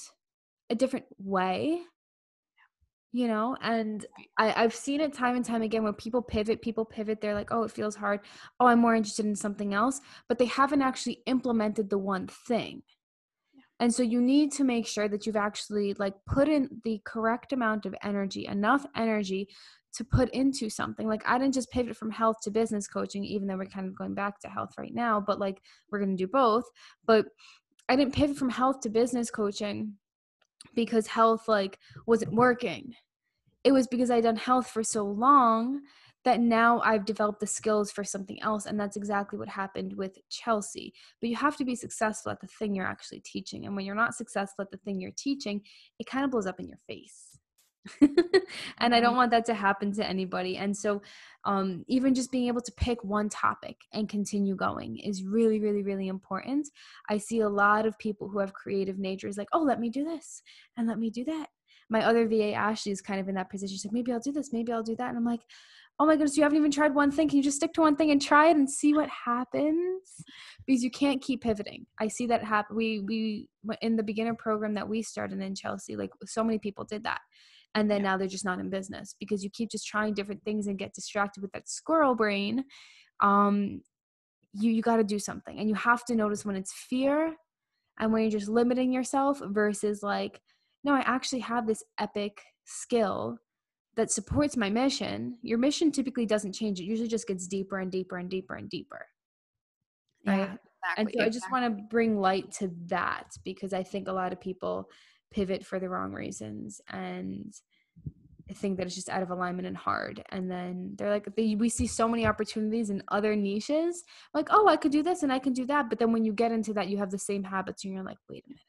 a different way, you know? And I, I've seen it time and time again where people pivot, people pivot. They're like, oh, it feels hard. Oh, I'm more interested in something else, but they haven't actually implemented the one thing. Yeah. And so you need to make sure that you've actually like put in the correct amount of energy, enough energy to put into something. Like I didn't just pivot from health to business coaching, even though we're kind of going back to health right now, but like we're going to do both, but I didn't pivot from health to business coaching because health like wasn't working. It was because I'd done health for so long that now I've developed the skills for something else. And that's exactly what happened with Chelsea. But you have to be successful at the thing you're actually teaching. And when you're not successful at the thing you're teaching, it kind of blows up in your face. And I don't want that to happen to anybody. And so um, even just being able to pick one topic and continue going is really, really, really important. I see a lot of people who have creative natures like, oh, let me do this and let me do that. My other V A, Ashley, is kind of in that position. She's like, maybe I'll do this, maybe I'll do that. And I'm like, oh my goodness, you haven't even tried one thing. Can you just stick to one thing and try it and see what happens? Because you can't keep pivoting. I see that happen. We, we, in the beginner program that we started in Chelsea, like so many people did that. And then now they're just not in business because you keep just trying different things and get distracted with that squirrel brain. Um, you you got to do something, and you have to notice when it's fear and when you're just limiting yourself versus like, no, I actually have this epic skill that supports my mission. Your mission typically doesn't change. It usually just gets deeper and deeper and deeper and deeper. Right? Yeah, exactly, and so exactly. I just want to bring light to that because I think a lot of people pivot for the wrong reasons and think that it's just out of alignment and hard. And then they're like, they, we see so many opportunities in other niches, like, oh, I could do this and I can do that. But then when you get into that, you have the same habits and you're like, wait a minute,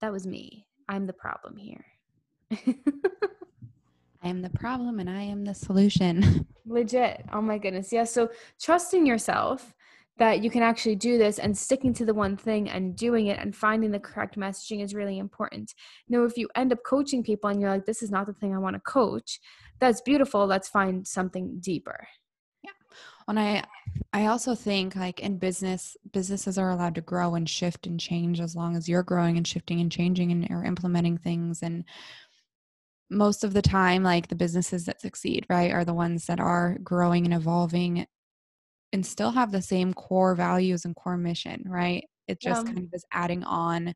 that was me. I'm the problem here. I am the problem and I am the solution. Legit. Oh my goodness. Yeah. So trusting yourself that you can actually do this and sticking to the one thing and doing it and finding the correct messaging is really important. Now, if you end up coaching people and you're like, this is not the thing I want to coach, that's beautiful. Let's find something deeper. Yeah. And I, I also think like in business, businesses are allowed to grow and shift and change as long as you're growing and shifting and changing and or implementing things. And most of the time, like the businesses that succeed, right, are the ones that are growing and evolving and still have the same core values and core mission, right? It just yeah. kind of is adding on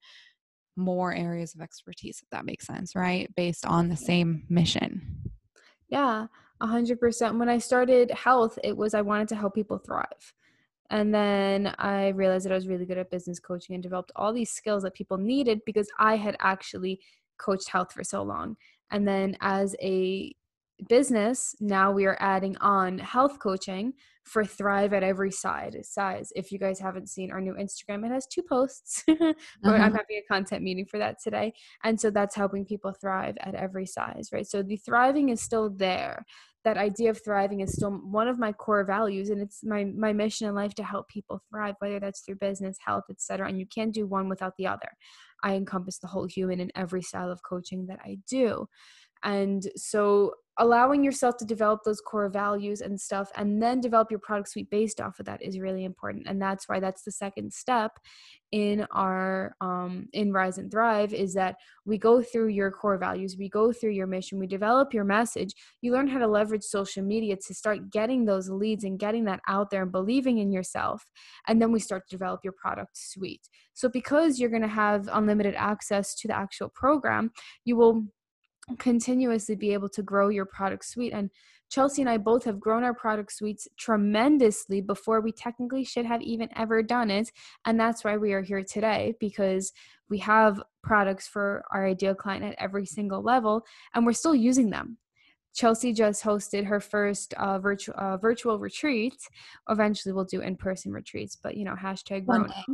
more areas of expertise, if that makes sense, right? Based on the same mission. Yeah, one hundred percent. When I started health, it was I wanted to help people thrive. And then I realized that I was really good at business coaching and developed all these skills that people needed because I had actually coached health for so long. And then as a business, now we are adding on health coaching for Thrive at every side size. If you guys haven't seen our new Instagram, it has two posts. But mm-hmm. I'm having a content meeting for that today. And so that's helping people thrive at every size, right? So the thriving is still there. That idea of thriving is still one of my core values. And it's my, my mission in life to help people thrive, whether that's through business, health, et cetera. And you can't do one without the other. I encompass the whole human in every style of coaching that I do. And so allowing yourself to develop those core values and stuff, and then develop your product suite based off of that is really important. And that's why that's the second step in our, um, in Rise and Thrive, is that we go through your core values, we go through your mission, we develop your message, you learn how to leverage social media to start getting those leads and getting that out there and believing in yourself. And then we start to develop your product suite. So because you're going to have unlimited access to the actual program, you will continuously be able to grow your product suite. And Chelsea and I both have grown our product suites tremendously before we technically should have even ever done it. And that's why we are here today, because we have products for our ideal client at every single level, and we're still using them. Chelsea just hosted her first uh, virtual uh, virtual retreat. Eventually we'll do in-person retreats, but you know, hashtag grown up.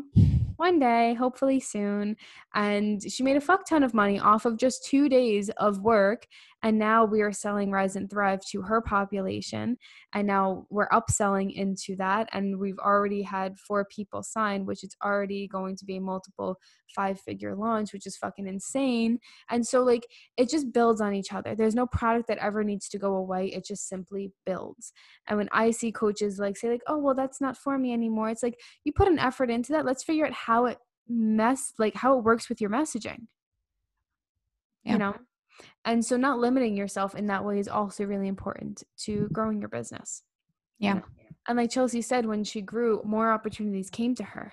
One day, hopefully soon. And she made a fuck ton of money off of just two days of work. And now we are selling Rise and Thrive to her population. And now we're upselling into that. And we've already had four people sign, which it's already going to be a multiple five-figure launch, which is fucking insane. And so like, it just builds on each other. There's no product that ever needs to go away. It just simply builds. And when I see coaches like say like, oh, well, that's not for me anymore. It's like, you put an effort into that. Let's figure out how how it mess, like how it works with your messaging, yeah. you know? And so not limiting yourself in that way is also really important to growing your business. Yeah. You know? And like Chelsea said, when she grew, more opportunities came to her,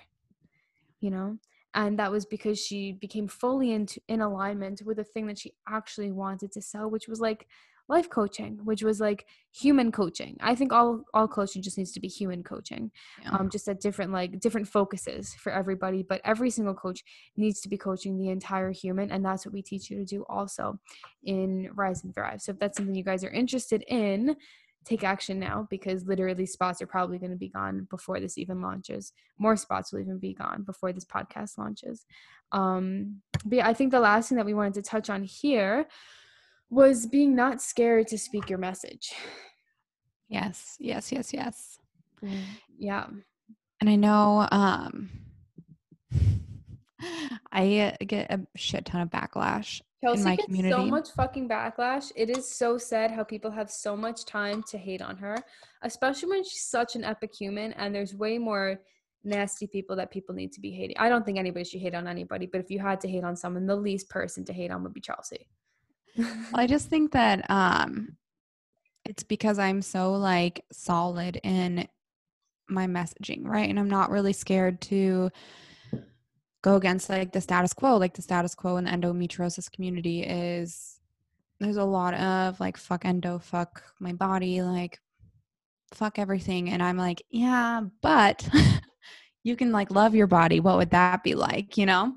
you know, and that was because she became fully into, in alignment with the thing that she actually wanted to sell, which was like life coaching, which was like human coaching. I think all, all coaching just needs to be human coaching, yeah. um, just at different, like different focuses for everybody, but every single coach needs to be coaching the entire human. And that's what we teach you to do also in Rise and Thrive. So if that's something you guys are interested in, take action now, because literally spots are probably going to be gone before this even launches. More spots will even be gone before this podcast launches. Um, but yeah, I think the last thing that we wanted to touch on here was being not scared to speak your message. Yes, yes, yes, yes. Mm, yeah. And I know um, I get a shit ton of backlash Chelsea in my gets community. So much fucking backlash. It is so sad how people have so much time to hate on her, especially when she's such an epic human and there's way more nasty people that people need to be hating. I don't think anybody should hate on anybody, but if you had to hate on someone, the least person to hate on would be Chelsea. Well, I just think that um, it's because I'm so like solid in my messaging, right? And I'm not really scared to go against like the status quo. Like the status quo in the endometriosis community is there's a lot of like fuck endo, fuck my body, like fuck everything. And I'm like, yeah, but you can like love your body. What would that be like, you know?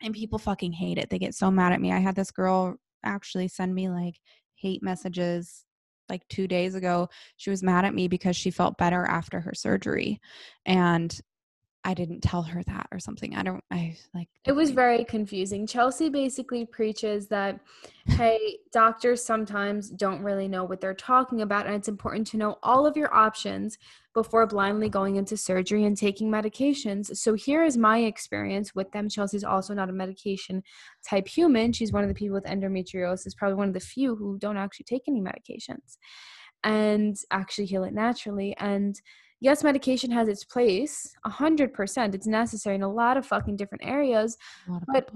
And people fucking hate it. They get so mad at me. I had this girl actually send me like hate messages like two days ago. She was mad at me because she felt better after her surgery. And I didn't tell her that or something. I don't, I like. It was very confusing. Chelsea basically preaches that, hey, doctors sometimes don't really know what they're talking about. And it's important to know all of your options before blindly going into surgery and taking medications. So here is my experience with them. Chelsea's also not a medication type human. She's one of the people with endometriosis, probably one of the few who don't actually take any medications and actually heal it naturally. And yes, medication has its place, one hundred percent. It's necessary in a lot of fucking different areas, but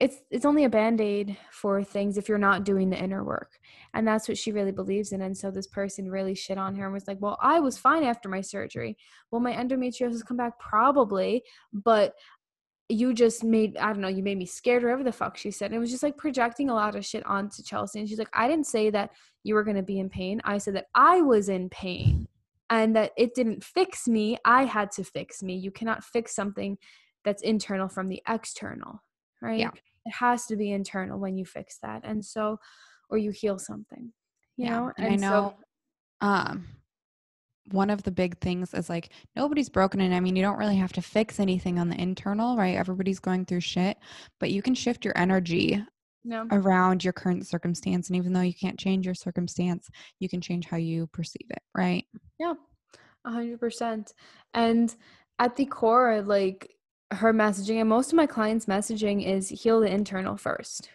it's it's only a Band-Aid for things if you're not doing the inner work. And that's what she really believes in. And so this person really shit on her and was like, well, I was fine after my surgery. Well, my endometriosis come back probably, but you just made, I don't know, you made me scared or whatever the fuck she said. And it was just like projecting a lot of shit onto Chelsea. And she's like, I didn't say that you were going to be in pain. I said that I was in pain. And that it didn't fix me. I had to fix me. You cannot fix something that's internal from the external, right? Yeah. It has to be internal when you fix that. And so, or you heal something, you yeah. know? And, and I know so- um, one of the big things is like, nobody's broken. And I mean, you don't really have to fix anything on the internal, right? Everybody's going through shit, but you can shift your energy No. around your current circumstance. And even though you can't change your circumstance, you can change how you perceive it, right? Yeah, one hundred percent. And at the core, like her messaging and most of my clients' messaging is heal the internal first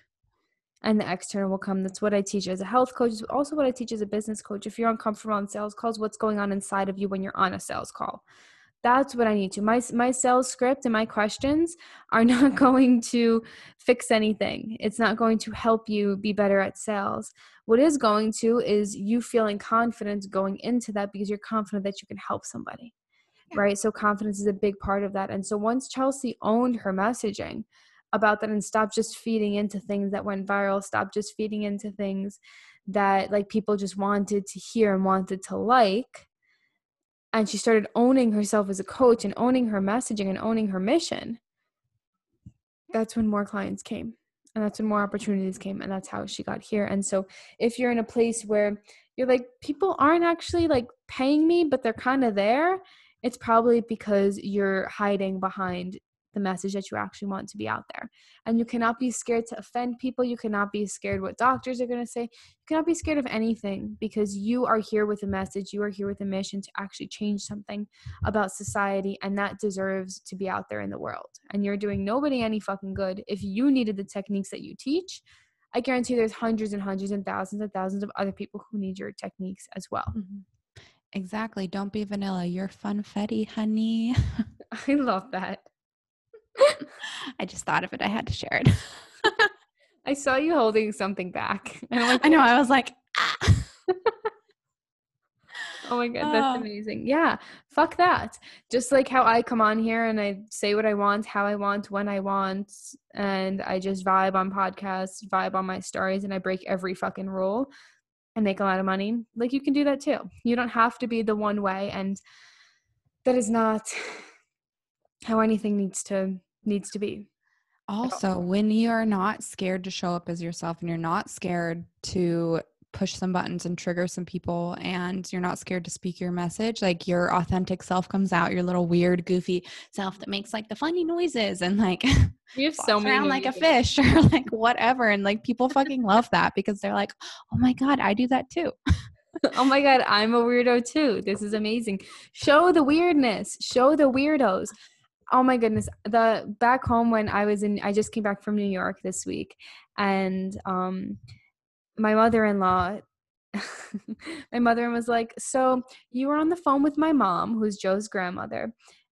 and the external will come. That's what I teach as a health coach. It's also what I teach as a business coach. If you're uncomfortable on sales calls, what's going on inside of you when you're on a sales call? That's what I need to. My my sales script and my questions are not going to fix anything. It's not going to help you be better at sales. What is going to is you feeling confident going into that because you're confident that you can help somebody, yeah. right? So confidence is a big part of that. And so once Chelsea owned her messaging about that and stopped just feeding into things that went viral, stopped just feeding into things that like people just wanted to hear and wanted to like, and she started owning herself as a coach and owning her messaging and owning her mission, that's when more clients came. And that's when more opportunities came. And that's how she got here. And so if you're in a place where you're like, people aren't actually like paying me, but they're kind of there, it's probably because you're hiding behind the message that you actually want to be out there. And you cannot be scared to offend people. You cannot be scared what doctors are going to say. You cannot be scared of anything because you are here with a message. You are here with a mission to actually change something about society, and that deserves to be out there in the world. And you're doing nobody any fucking good. If you needed the techniques that you teach, I guarantee there's hundreds and hundreds and thousands and thousands of other people who need your techniques as well. Mm-hmm. Exactly. Don't be vanilla. You're funfetti, honey. I love that. I just thought of it. I had to share it. I saw you holding something back. And I'm like, I know. I was like, ah. Oh my God, that's oh. amazing. Yeah. Fuck that. Just like how I come on here and I say what I want, how I want, when I want. And I just vibe on podcasts, vibe on my stories, and I break every fucking rule and make a lot of money. Like you can do that too. You don't have to be the one way. And that is not how anything needs to needs to be. Also, when you are not scared to show up as yourself and you're not scared to push some buttons and trigger some people and you're not scared to speak your message, like your authentic self comes out, your little weird, goofy self that makes like the funny noises and like we have so many around like a fish or like whatever. And like people fucking love that because they're like, oh my God, I do that too. Oh my God, I'm a weirdo too. This is amazing. Show the weirdness, show the weirdos. Oh my goodness. The back home when I was in, I just came back from New York this week, and um, my mother-in-law, my mother-in-law was like, so you were on the phone with my mom, who's Joe's grandmother.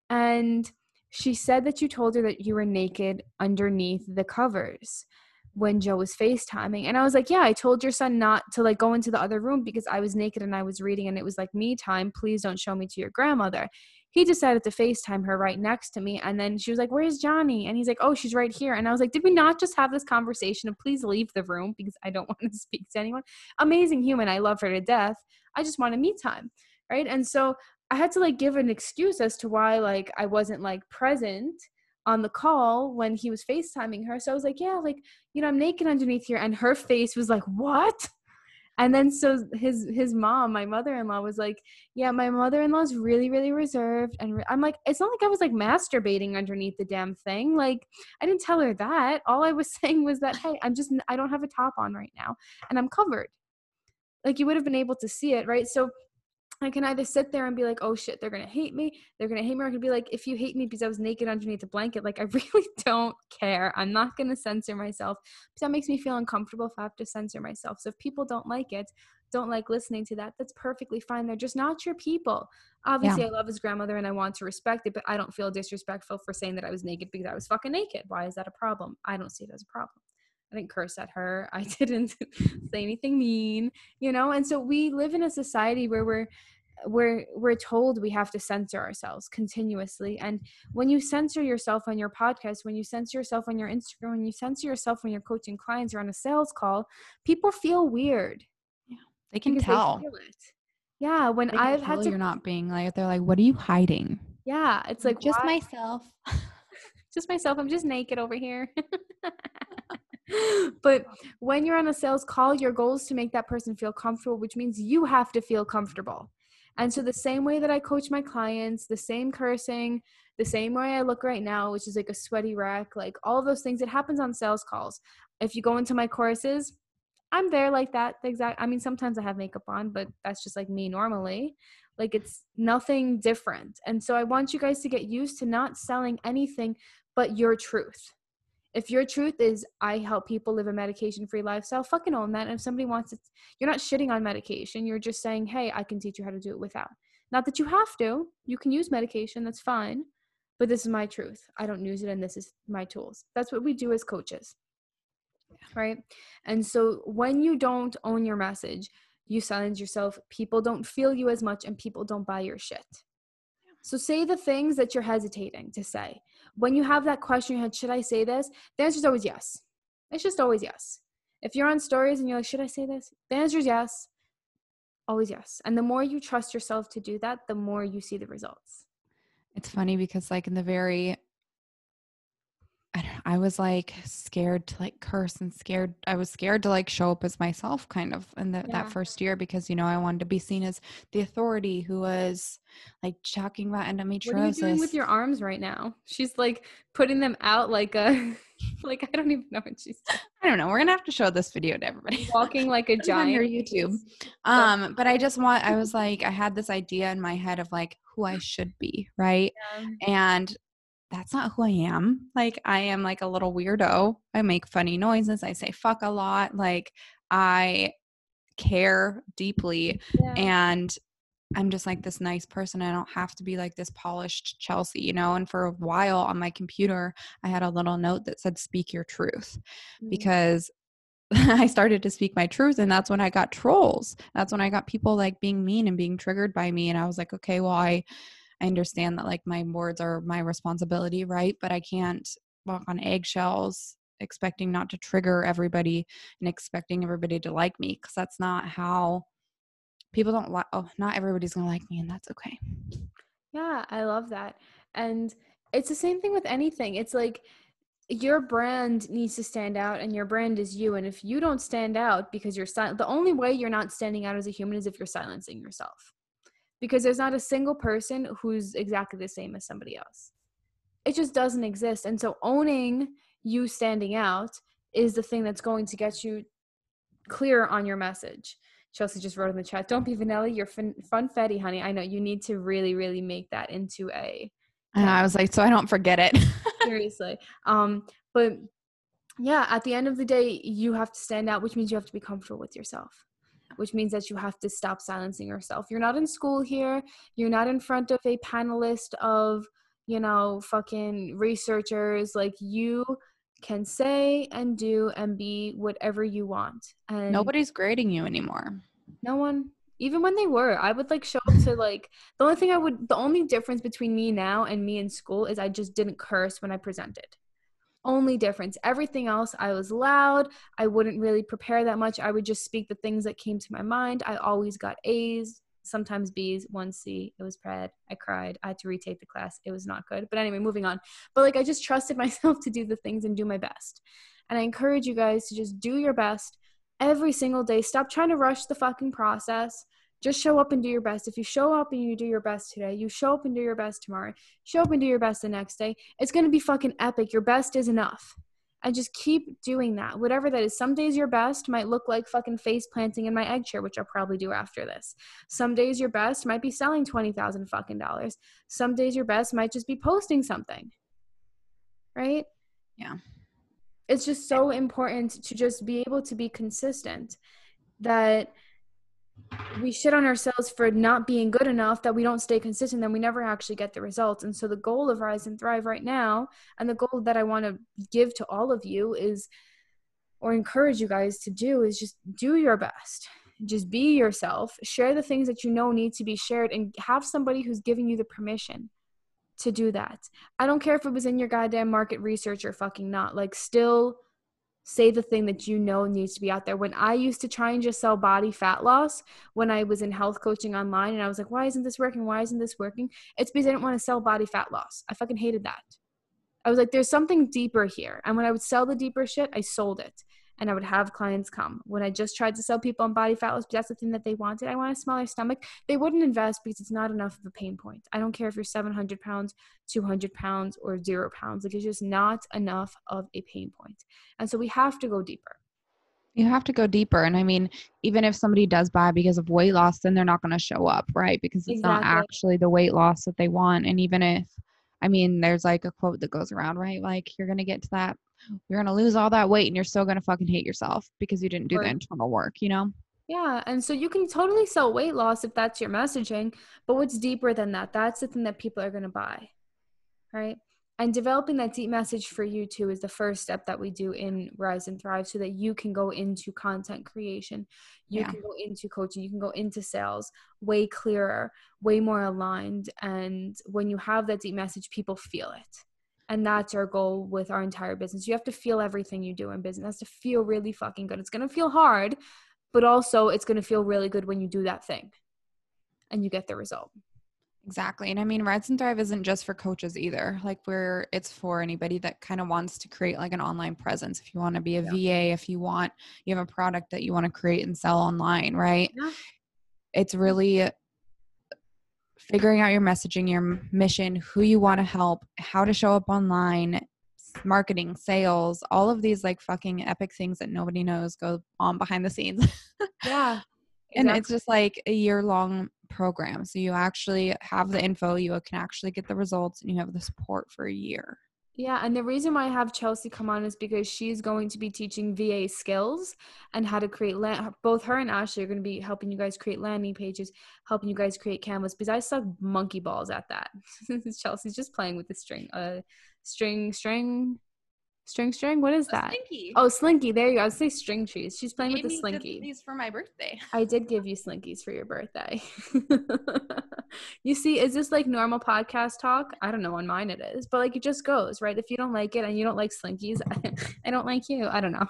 And she said that you told her that you were naked underneath the covers when Joe was FaceTiming. And I was like, yeah, I told your son not to like go into the other room because I was naked and I was reading and it was like me time. Please don't show me to your grandmother. He decided to FaceTime her right next to me. And then she was like, where's Johnny? And he's like, oh, she's right here. And I was like, did we not just have this conversation of please leave the room because I don't want to speak to anyone? Amazing human. I love her to death. I just want a me time. Right. And so I had to like give an excuse as to why like I wasn't like present on the call when he was FaceTiming her. So I was like, yeah, like, you know, I'm naked underneath here. And her face was like, what? And then so his his mom, my mother-in-law, was like, yeah, my mother-in-law's really, really reserved. And re-. I'm like, it's not like I was like masturbating underneath the damn thing. Like, I didn't tell her that. All I was saying was that, hey, I'm just, I don't have a top on right now and I'm covered. Like, you would have been able to see it, right? So I can either sit there and be like, oh shit, they're going to hate me. They're going to hate me. Or I could be like, if you hate me because I was naked underneath the blanket, like, I really don't care. I'm not going to censor myself. That makes me feel uncomfortable if I have to censor myself. So if people don't like it, don't like listening to that, that's perfectly fine. They're just not your people. Obviously, yeah. I love his grandmother and I want to respect it, but I don't feel disrespectful for saying that I was naked because I was fucking naked. Why is that a problem? I don't see it as a problem. I didn't curse at her. I didn't say anything mean, you know? And so we live in a society where we're, we're, we're told we have to censor ourselves continuously. And when you censor yourself on your podcast, when you censor yourself on your Instagram, when you censor yourself when you're coaching clients or on a sales call, people feel weird. Yeah, they can tell. They feel it. Yeah. When they I've had to, you're not being like, they're like, what are you hiding? Yeah. It's like, just why? myself, just myself. I'm just naked over here. But when you're on a sales call, your goal is to make that person feel comfortable, which means you have to feel comfortable. And so the same way that I coach my clients, the same cursing, the same way I look right now, which is like a sweaty wreck, like all of those things, it happens on sales calls. If you go into my courses, I'm there like that. The exact, I mean, sometimes I have makeup on, but that's just like me normally. Like, it's nothing different. And so I want you guys to get used to not selling anything but your truth. If your truth is, I help people live a medication-free lifestyle, fucking own that. And if somebody wants it, you're not shitting on medication. You're just saying, hey, I can teach you how to do it without. Not that you have to. You can use medication. That's fine. But this is my truth. I don't use it, and this is my tools. That's what we do as coaches, right? And so when you don't own your message, you silence yourself. People don't feel you as much, and people don't buy your shit. So say the things that you're hesitating to say. When you have that question in your head, should I say this? The answer is always yes. It's just always yes. If you're on stories and you're like, should I say this? The answer is yes. Always yes. And the more you trust yourself to do that, the more you see the results. It's funny because like in the very, I don't know, I was like scared to like curse and scared. I was scared to like show up as myself kind of in the, yeah. that first year because, you know, I wanted to be seen as the authority who was like talking about endometriosis. What are you doing with your arms right now? She's like putting them out like a, like, I don't even know what she's doing. I don't know. We're going to have to show this video to everybody. Walking like a giant. On your YouTube. Um, but I just want, I was like, I had this idea in my head of like who I should be. Right. Yeah. And that's not who I am. Like, I am like a little weirdo. I make funny noises. I say fuck a lot. Like, I care deeply. Yeah. And I'm just like this nice person. I don't have to be like this polished Chelsea, you know? And for a while on my computer, I had a little note that said, speak your truth, mm-hmm. because I started to speak my truth. And that's when I got trolls. That's when I got people like being mean and being triggered by me. And I was like, okay, well, I, I understand that like my words are my responsibility, right? But I can't walk on eggshells expecting not to trigger everybody and expecting everybody to like me, because that's not how people don't like, oh, not everybody's going to like me, and that's okay. Yeah, I love that. And it's the same thing with anything. It's like your brand needs to stand out, and your brand is you. And if you don't stand out because you're silent, the only way you're not standing out as a human is if you're silencing yourself. Because there's not a single person who's exactly the same as somebody else. It just doesn't exist. And so owning you standing out is the thing that's going to get you clear on your message. Chelsea just wrote in the chat, don't be vanilla, you're fun- funfetti, honey. I know you need to really, really make that into a... And I was like, so I don't forget it. Seriously. Um, but yeah, at the end of the day, you have to stand out, which means you have to be comfortable with yourself. Which means that you have to stop silencing yourself. You're not in school here. You're not in front of a panelist of, you know, fucking researchers. Like, you can say and do and be whatever you want. And nobody's grading you anymore. No one. Even when they were, I would like show up to like, the only thing I would, the only difference between me now and me in school is I just didn't curse when I presented. Only difference. Everything else, I was loud. I wouldn't really prepare that much. I would just speak the things that came to my mind. I always got A's, sometimes B's, one C. It was bad. I cried. I had to retake the class. It was not good. But anyway, moving on. But like, I just trusted myself to do the things and do my best. And I encourage you guys to just do your best. every single day. Stop trying to rush the fucking process. Just show up and do your best. If you show up and you do your best today, you show up and do your best tomorrow, show up and do your best the next day, it's going to be fucking epic. Your best is enough. And just keep doing that, whatever that is. Some days your best might look like fucking face planting in my egg chair, which I'll probably do after this. Some days your best might be selling twenty thousand fucking dollars. Some days your best might just be posting something, right? Yeah. It's just so important to just be able to be consistent, that we shit on ourselves for not being good enough, that we don't stay consistent, then we never actually get the results. And so the goal of Rise and Thrive right now, and the goal that I want to give to all of you is, or encourage you guys to do, is just do your best. Just be yourself. Share the things that you know need to be shared, and have somebody who's giving you the permission to do that. I don't care if it was in your goddamn market research or fucking not. Like, still say the thing that you know needs to be out there. When I used to try and just sell body fat loss when I was in health coaching online, and I was like, why isn't this working? Why isn't this working? It's because I didn't want to sell body fat loss. I fucking hated that. I was like, there's something deeper here. And when I would sell the deeper shit, I sold it. And I would have clients come. When I just tried to sell people on body fat loss, that's the thing that they wanted. I want a smaller stomach. They wouldn't invest because it's not enough of a pain point. I don't care if you're seven hundred pounds, two hundred pounds, or zero pounds. Like, it's just not enough of a pain point. And so we have to go deeper. You have to go deeper. And I mean, even if somebody does buy because of weight loss, then they're not going to show up, right? Because it's exactly. not actually the weight loss that they want. And even if, I mean, there's like a quote that goes around, right? Like, you're going to get to that, you're going to lose all that weight and you're still going to fucking hate yourself because you didn't do the internal work, you know? Yeah. And so you can totally sell weight loss if that's your messaging, but what's deeper than that? That's the thing that people are going to buy. Right. And developing that deep message for you too is the first step that we do in Rise and Thrive, so that you can go into content creation. You yeah. can go into coaching. You can go into sales way clearer, way more aligned. And when you have that deep message, people feel it. And that's our goal with our entire business. You have to feel everything you do in business. It has to feel really fucking good. It's going to feel hard, but also it's going to feel really good when you do that thing and you get the result. Exactly. And I mean, Rise and Thrive isn't just for coaches either. Like, we're, it's for anybody that kind of wants to create like an online presence. If you want to be a yeah. V A, if you want, you have a product that you want to create and sell online, right? Yeah. It's really figuring out your messaging, your mission, who you want to help, how to show up online, marketing, sales, all of these like fucking epic things that nobody knows go on behind the scenes. Yeah. Exactly. And it's just like a year long program. So you actually have the info, you can actually get the results, and you have the support for a year. Yeah. And the reason why I have Chelsea come on is because she's going to be teaching V A skills and how to create land. Both her and Ashley are going to be helping you guys create landing pages, helping you guys create Canvas, because I suck monkey balls at that. Chelsea's just playing with the string, uh, string, string, string, string. What is that? Oh, slinky. Oh, slinky. There you go. I would say string trees. She's playing with the slinky. These for my birthday. I did give you slinkies for your birthday. You see, is this like normal podcast talk? I don't know. On mine it is, but like, it just goes, right? If you don't like it and you don't like Slinkies, I don't like you. I don't know.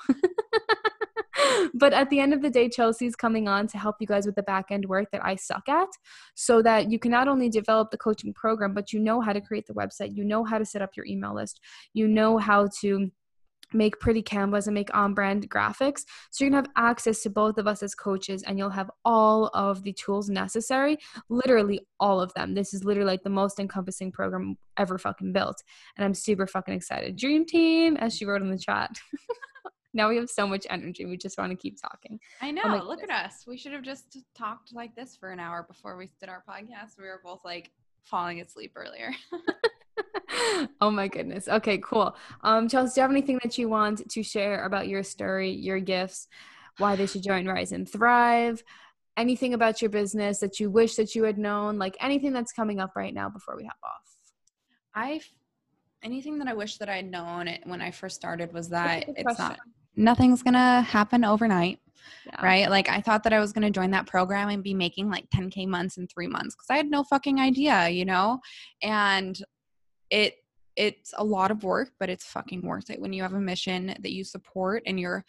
But at the end of the day, Chelsea's coming on to help you guys with the back end work that I suck at, so that you can not only develop the coaching program, but you know how to create the website, you know how to set up your email list, you know how to make pretty canvas and make on-brand graphics. So you're going to have access to both of us as coaches, and you'll have all of the tools necessary, literally all of them. This is literally like the most encompassing program ever fucking built. And I'm super fucking excited. Dream team, as she wrote in the chat. Now we have so much energy. We just want to keep talking. I know. Like, look at us. We should have just talked like this for an hour before we did our podcast. We were both like falling asleep earlier. Oh my goodness. Okay, cool. Um, Chelsea, do you have anything that you want to share about your story, your gifts, why they should join Rise and Thrive, anything about your business that you wish that you had known, like anything that's coming up right now before we hop off? I, anything that I wish that I had known when I first started was that it's question. not, nothing's going to happen overnight. Yeah. Right? Like, I thought that I was going to join that program and be making like ten K months in three months. Cause I had no fucking idea, you know? And It it's a lot of work, but it's fucking worth it when you have a mission that you support, and you're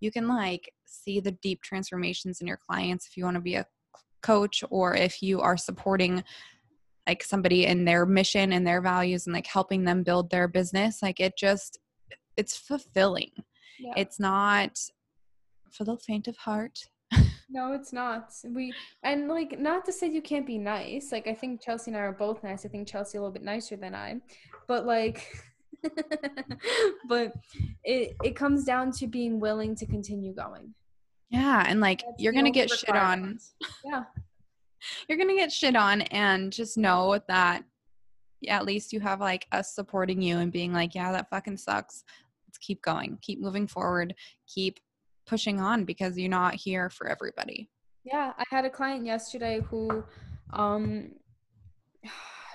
you can like see the deep transformations in your clients if you want to be a coach, or if you are supporting like somebody in their mission and their values and like helping them build their business. Like, it just it's fulfilling. Yeah. It's not for the faint of heart. No, it's not. We and like not to say you can't be nice. Like I think Chelsea and I are both nice. I think Chelsea a little bit nicer than I, but like, but it it comes down to being willing to continue going. Yeah, and like That's you're gonna get shit on. Yeah, you're gonna get shit on, and just know that at least you have like us supporting you and being like, yeah, that fucking sucks. Let's keep going. Keep moving forward. Keep pushing on, because you're not here for everybody. Yeah. I had a client yesterday who um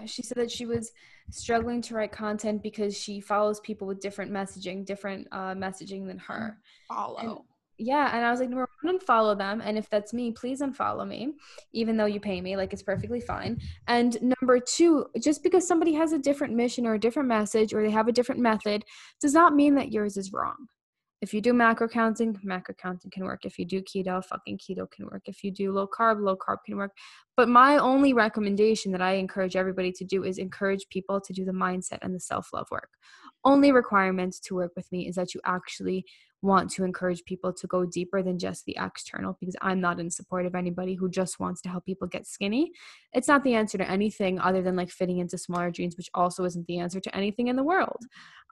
she said that she was struggling to write content because she follows people with different messaging, different uh messaging than her. Follow. And, yeah. And I was like, number one, unfollow them. And if that's me, please unfollow me, even though you pay me, like it's perfectly fine. And number two, just because somebody has a different mission or a different message or they have a different method does not mean that yours is wrong. If you do macro counting, macro counting can work. If you do keto, fucking keto can work. If you do low carb, low carb can work. But my only recommendation that I encourage everybody to do is encourage people to do the mindset and the self-love work. Only requirement to work with me is that you actually want to encourage people to go deeper than just the external, because I'm not in support of anybody who just wants to help people get skinny. It's not the answer to anything other than like fitting into smaller jeans, which also isn't the answer to anything in the world.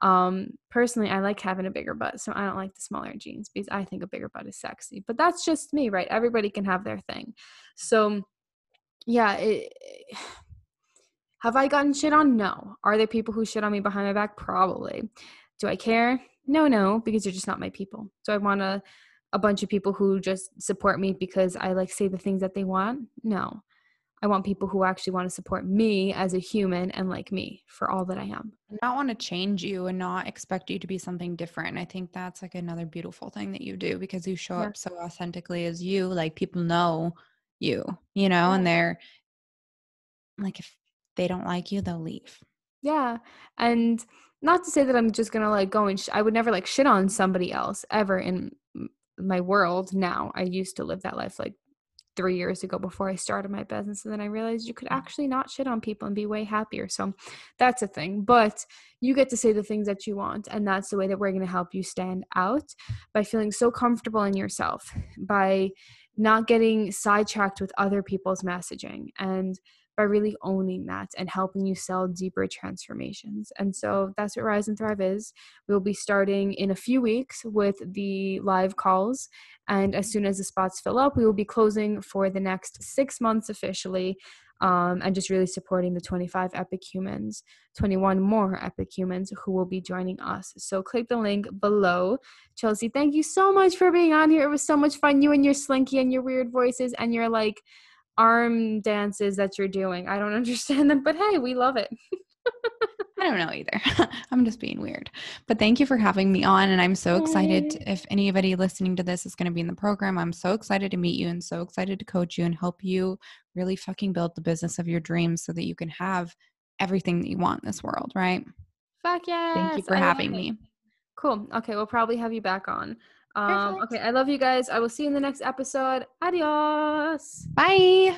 Um, personally, I like having a bigger butt, so I don't like the smaller jeans because I think a bigger butt is sexy, but that's just me, right? Everybody can have their thing. So yeah, it, it, have I gotten shit on? No. Are there people who shit on me behind my back? Probably. Do I care? No, no, because you're just not my people. So I want a, a bunch of people who just support me because I like say the things that they want. No, I want people who actually want to support me as a human and like me for all that I am. Not want to change you and not expect you to be something different. And I think that's like another beautiful thing that you do, because you show yeah. up so authentically as you, like people know you, you know, yeah. and they're like, if they don't like you, they'll leave. Yeah. And not to say that I'm just going to like go and sh- I would never like shit on somebody else ever in my world now. I used to live that life like three years ago before I started my business. And then I realized you could actually not shit on people and be way happier. So that's a thing, but you get to say the things that you want. And that's the way that we're going to help you stand out, by feeling so comfortable in yourself, by not getting sidetracked with other people's messaging, and by really owning that and helping you sell deeper transformations. And so that's what Rise and Thrive is. We'll be starting in a few weeks with the live calls. And as soon as the spots fill up, we will be closing for the next six months officially, um, and just really supporting the twenty-five epic humans, twenty-one more epic humans who will be joining us. So click the link below. Chelsea, thank you so much for being on here. It was so much fun. You and your slinky and your weird voices and your like arm dances that you're doing. I don't understand them, but hey, we love it. I don't know either. I'm just being weird. But thank you for having me on, and I'm so excited. If anybody listening to this is going to be in the program, I'm so excited to meet you and so excited to coach you and help you really fucking build the business of your dreams so that you can have everything that you want in this world, right? Fuck yeah. Thank you for I having me. Cool. Okay, we'll probably have you back on. Um, okay, I love you guys. I will see you in the next episode. Adios. Bye.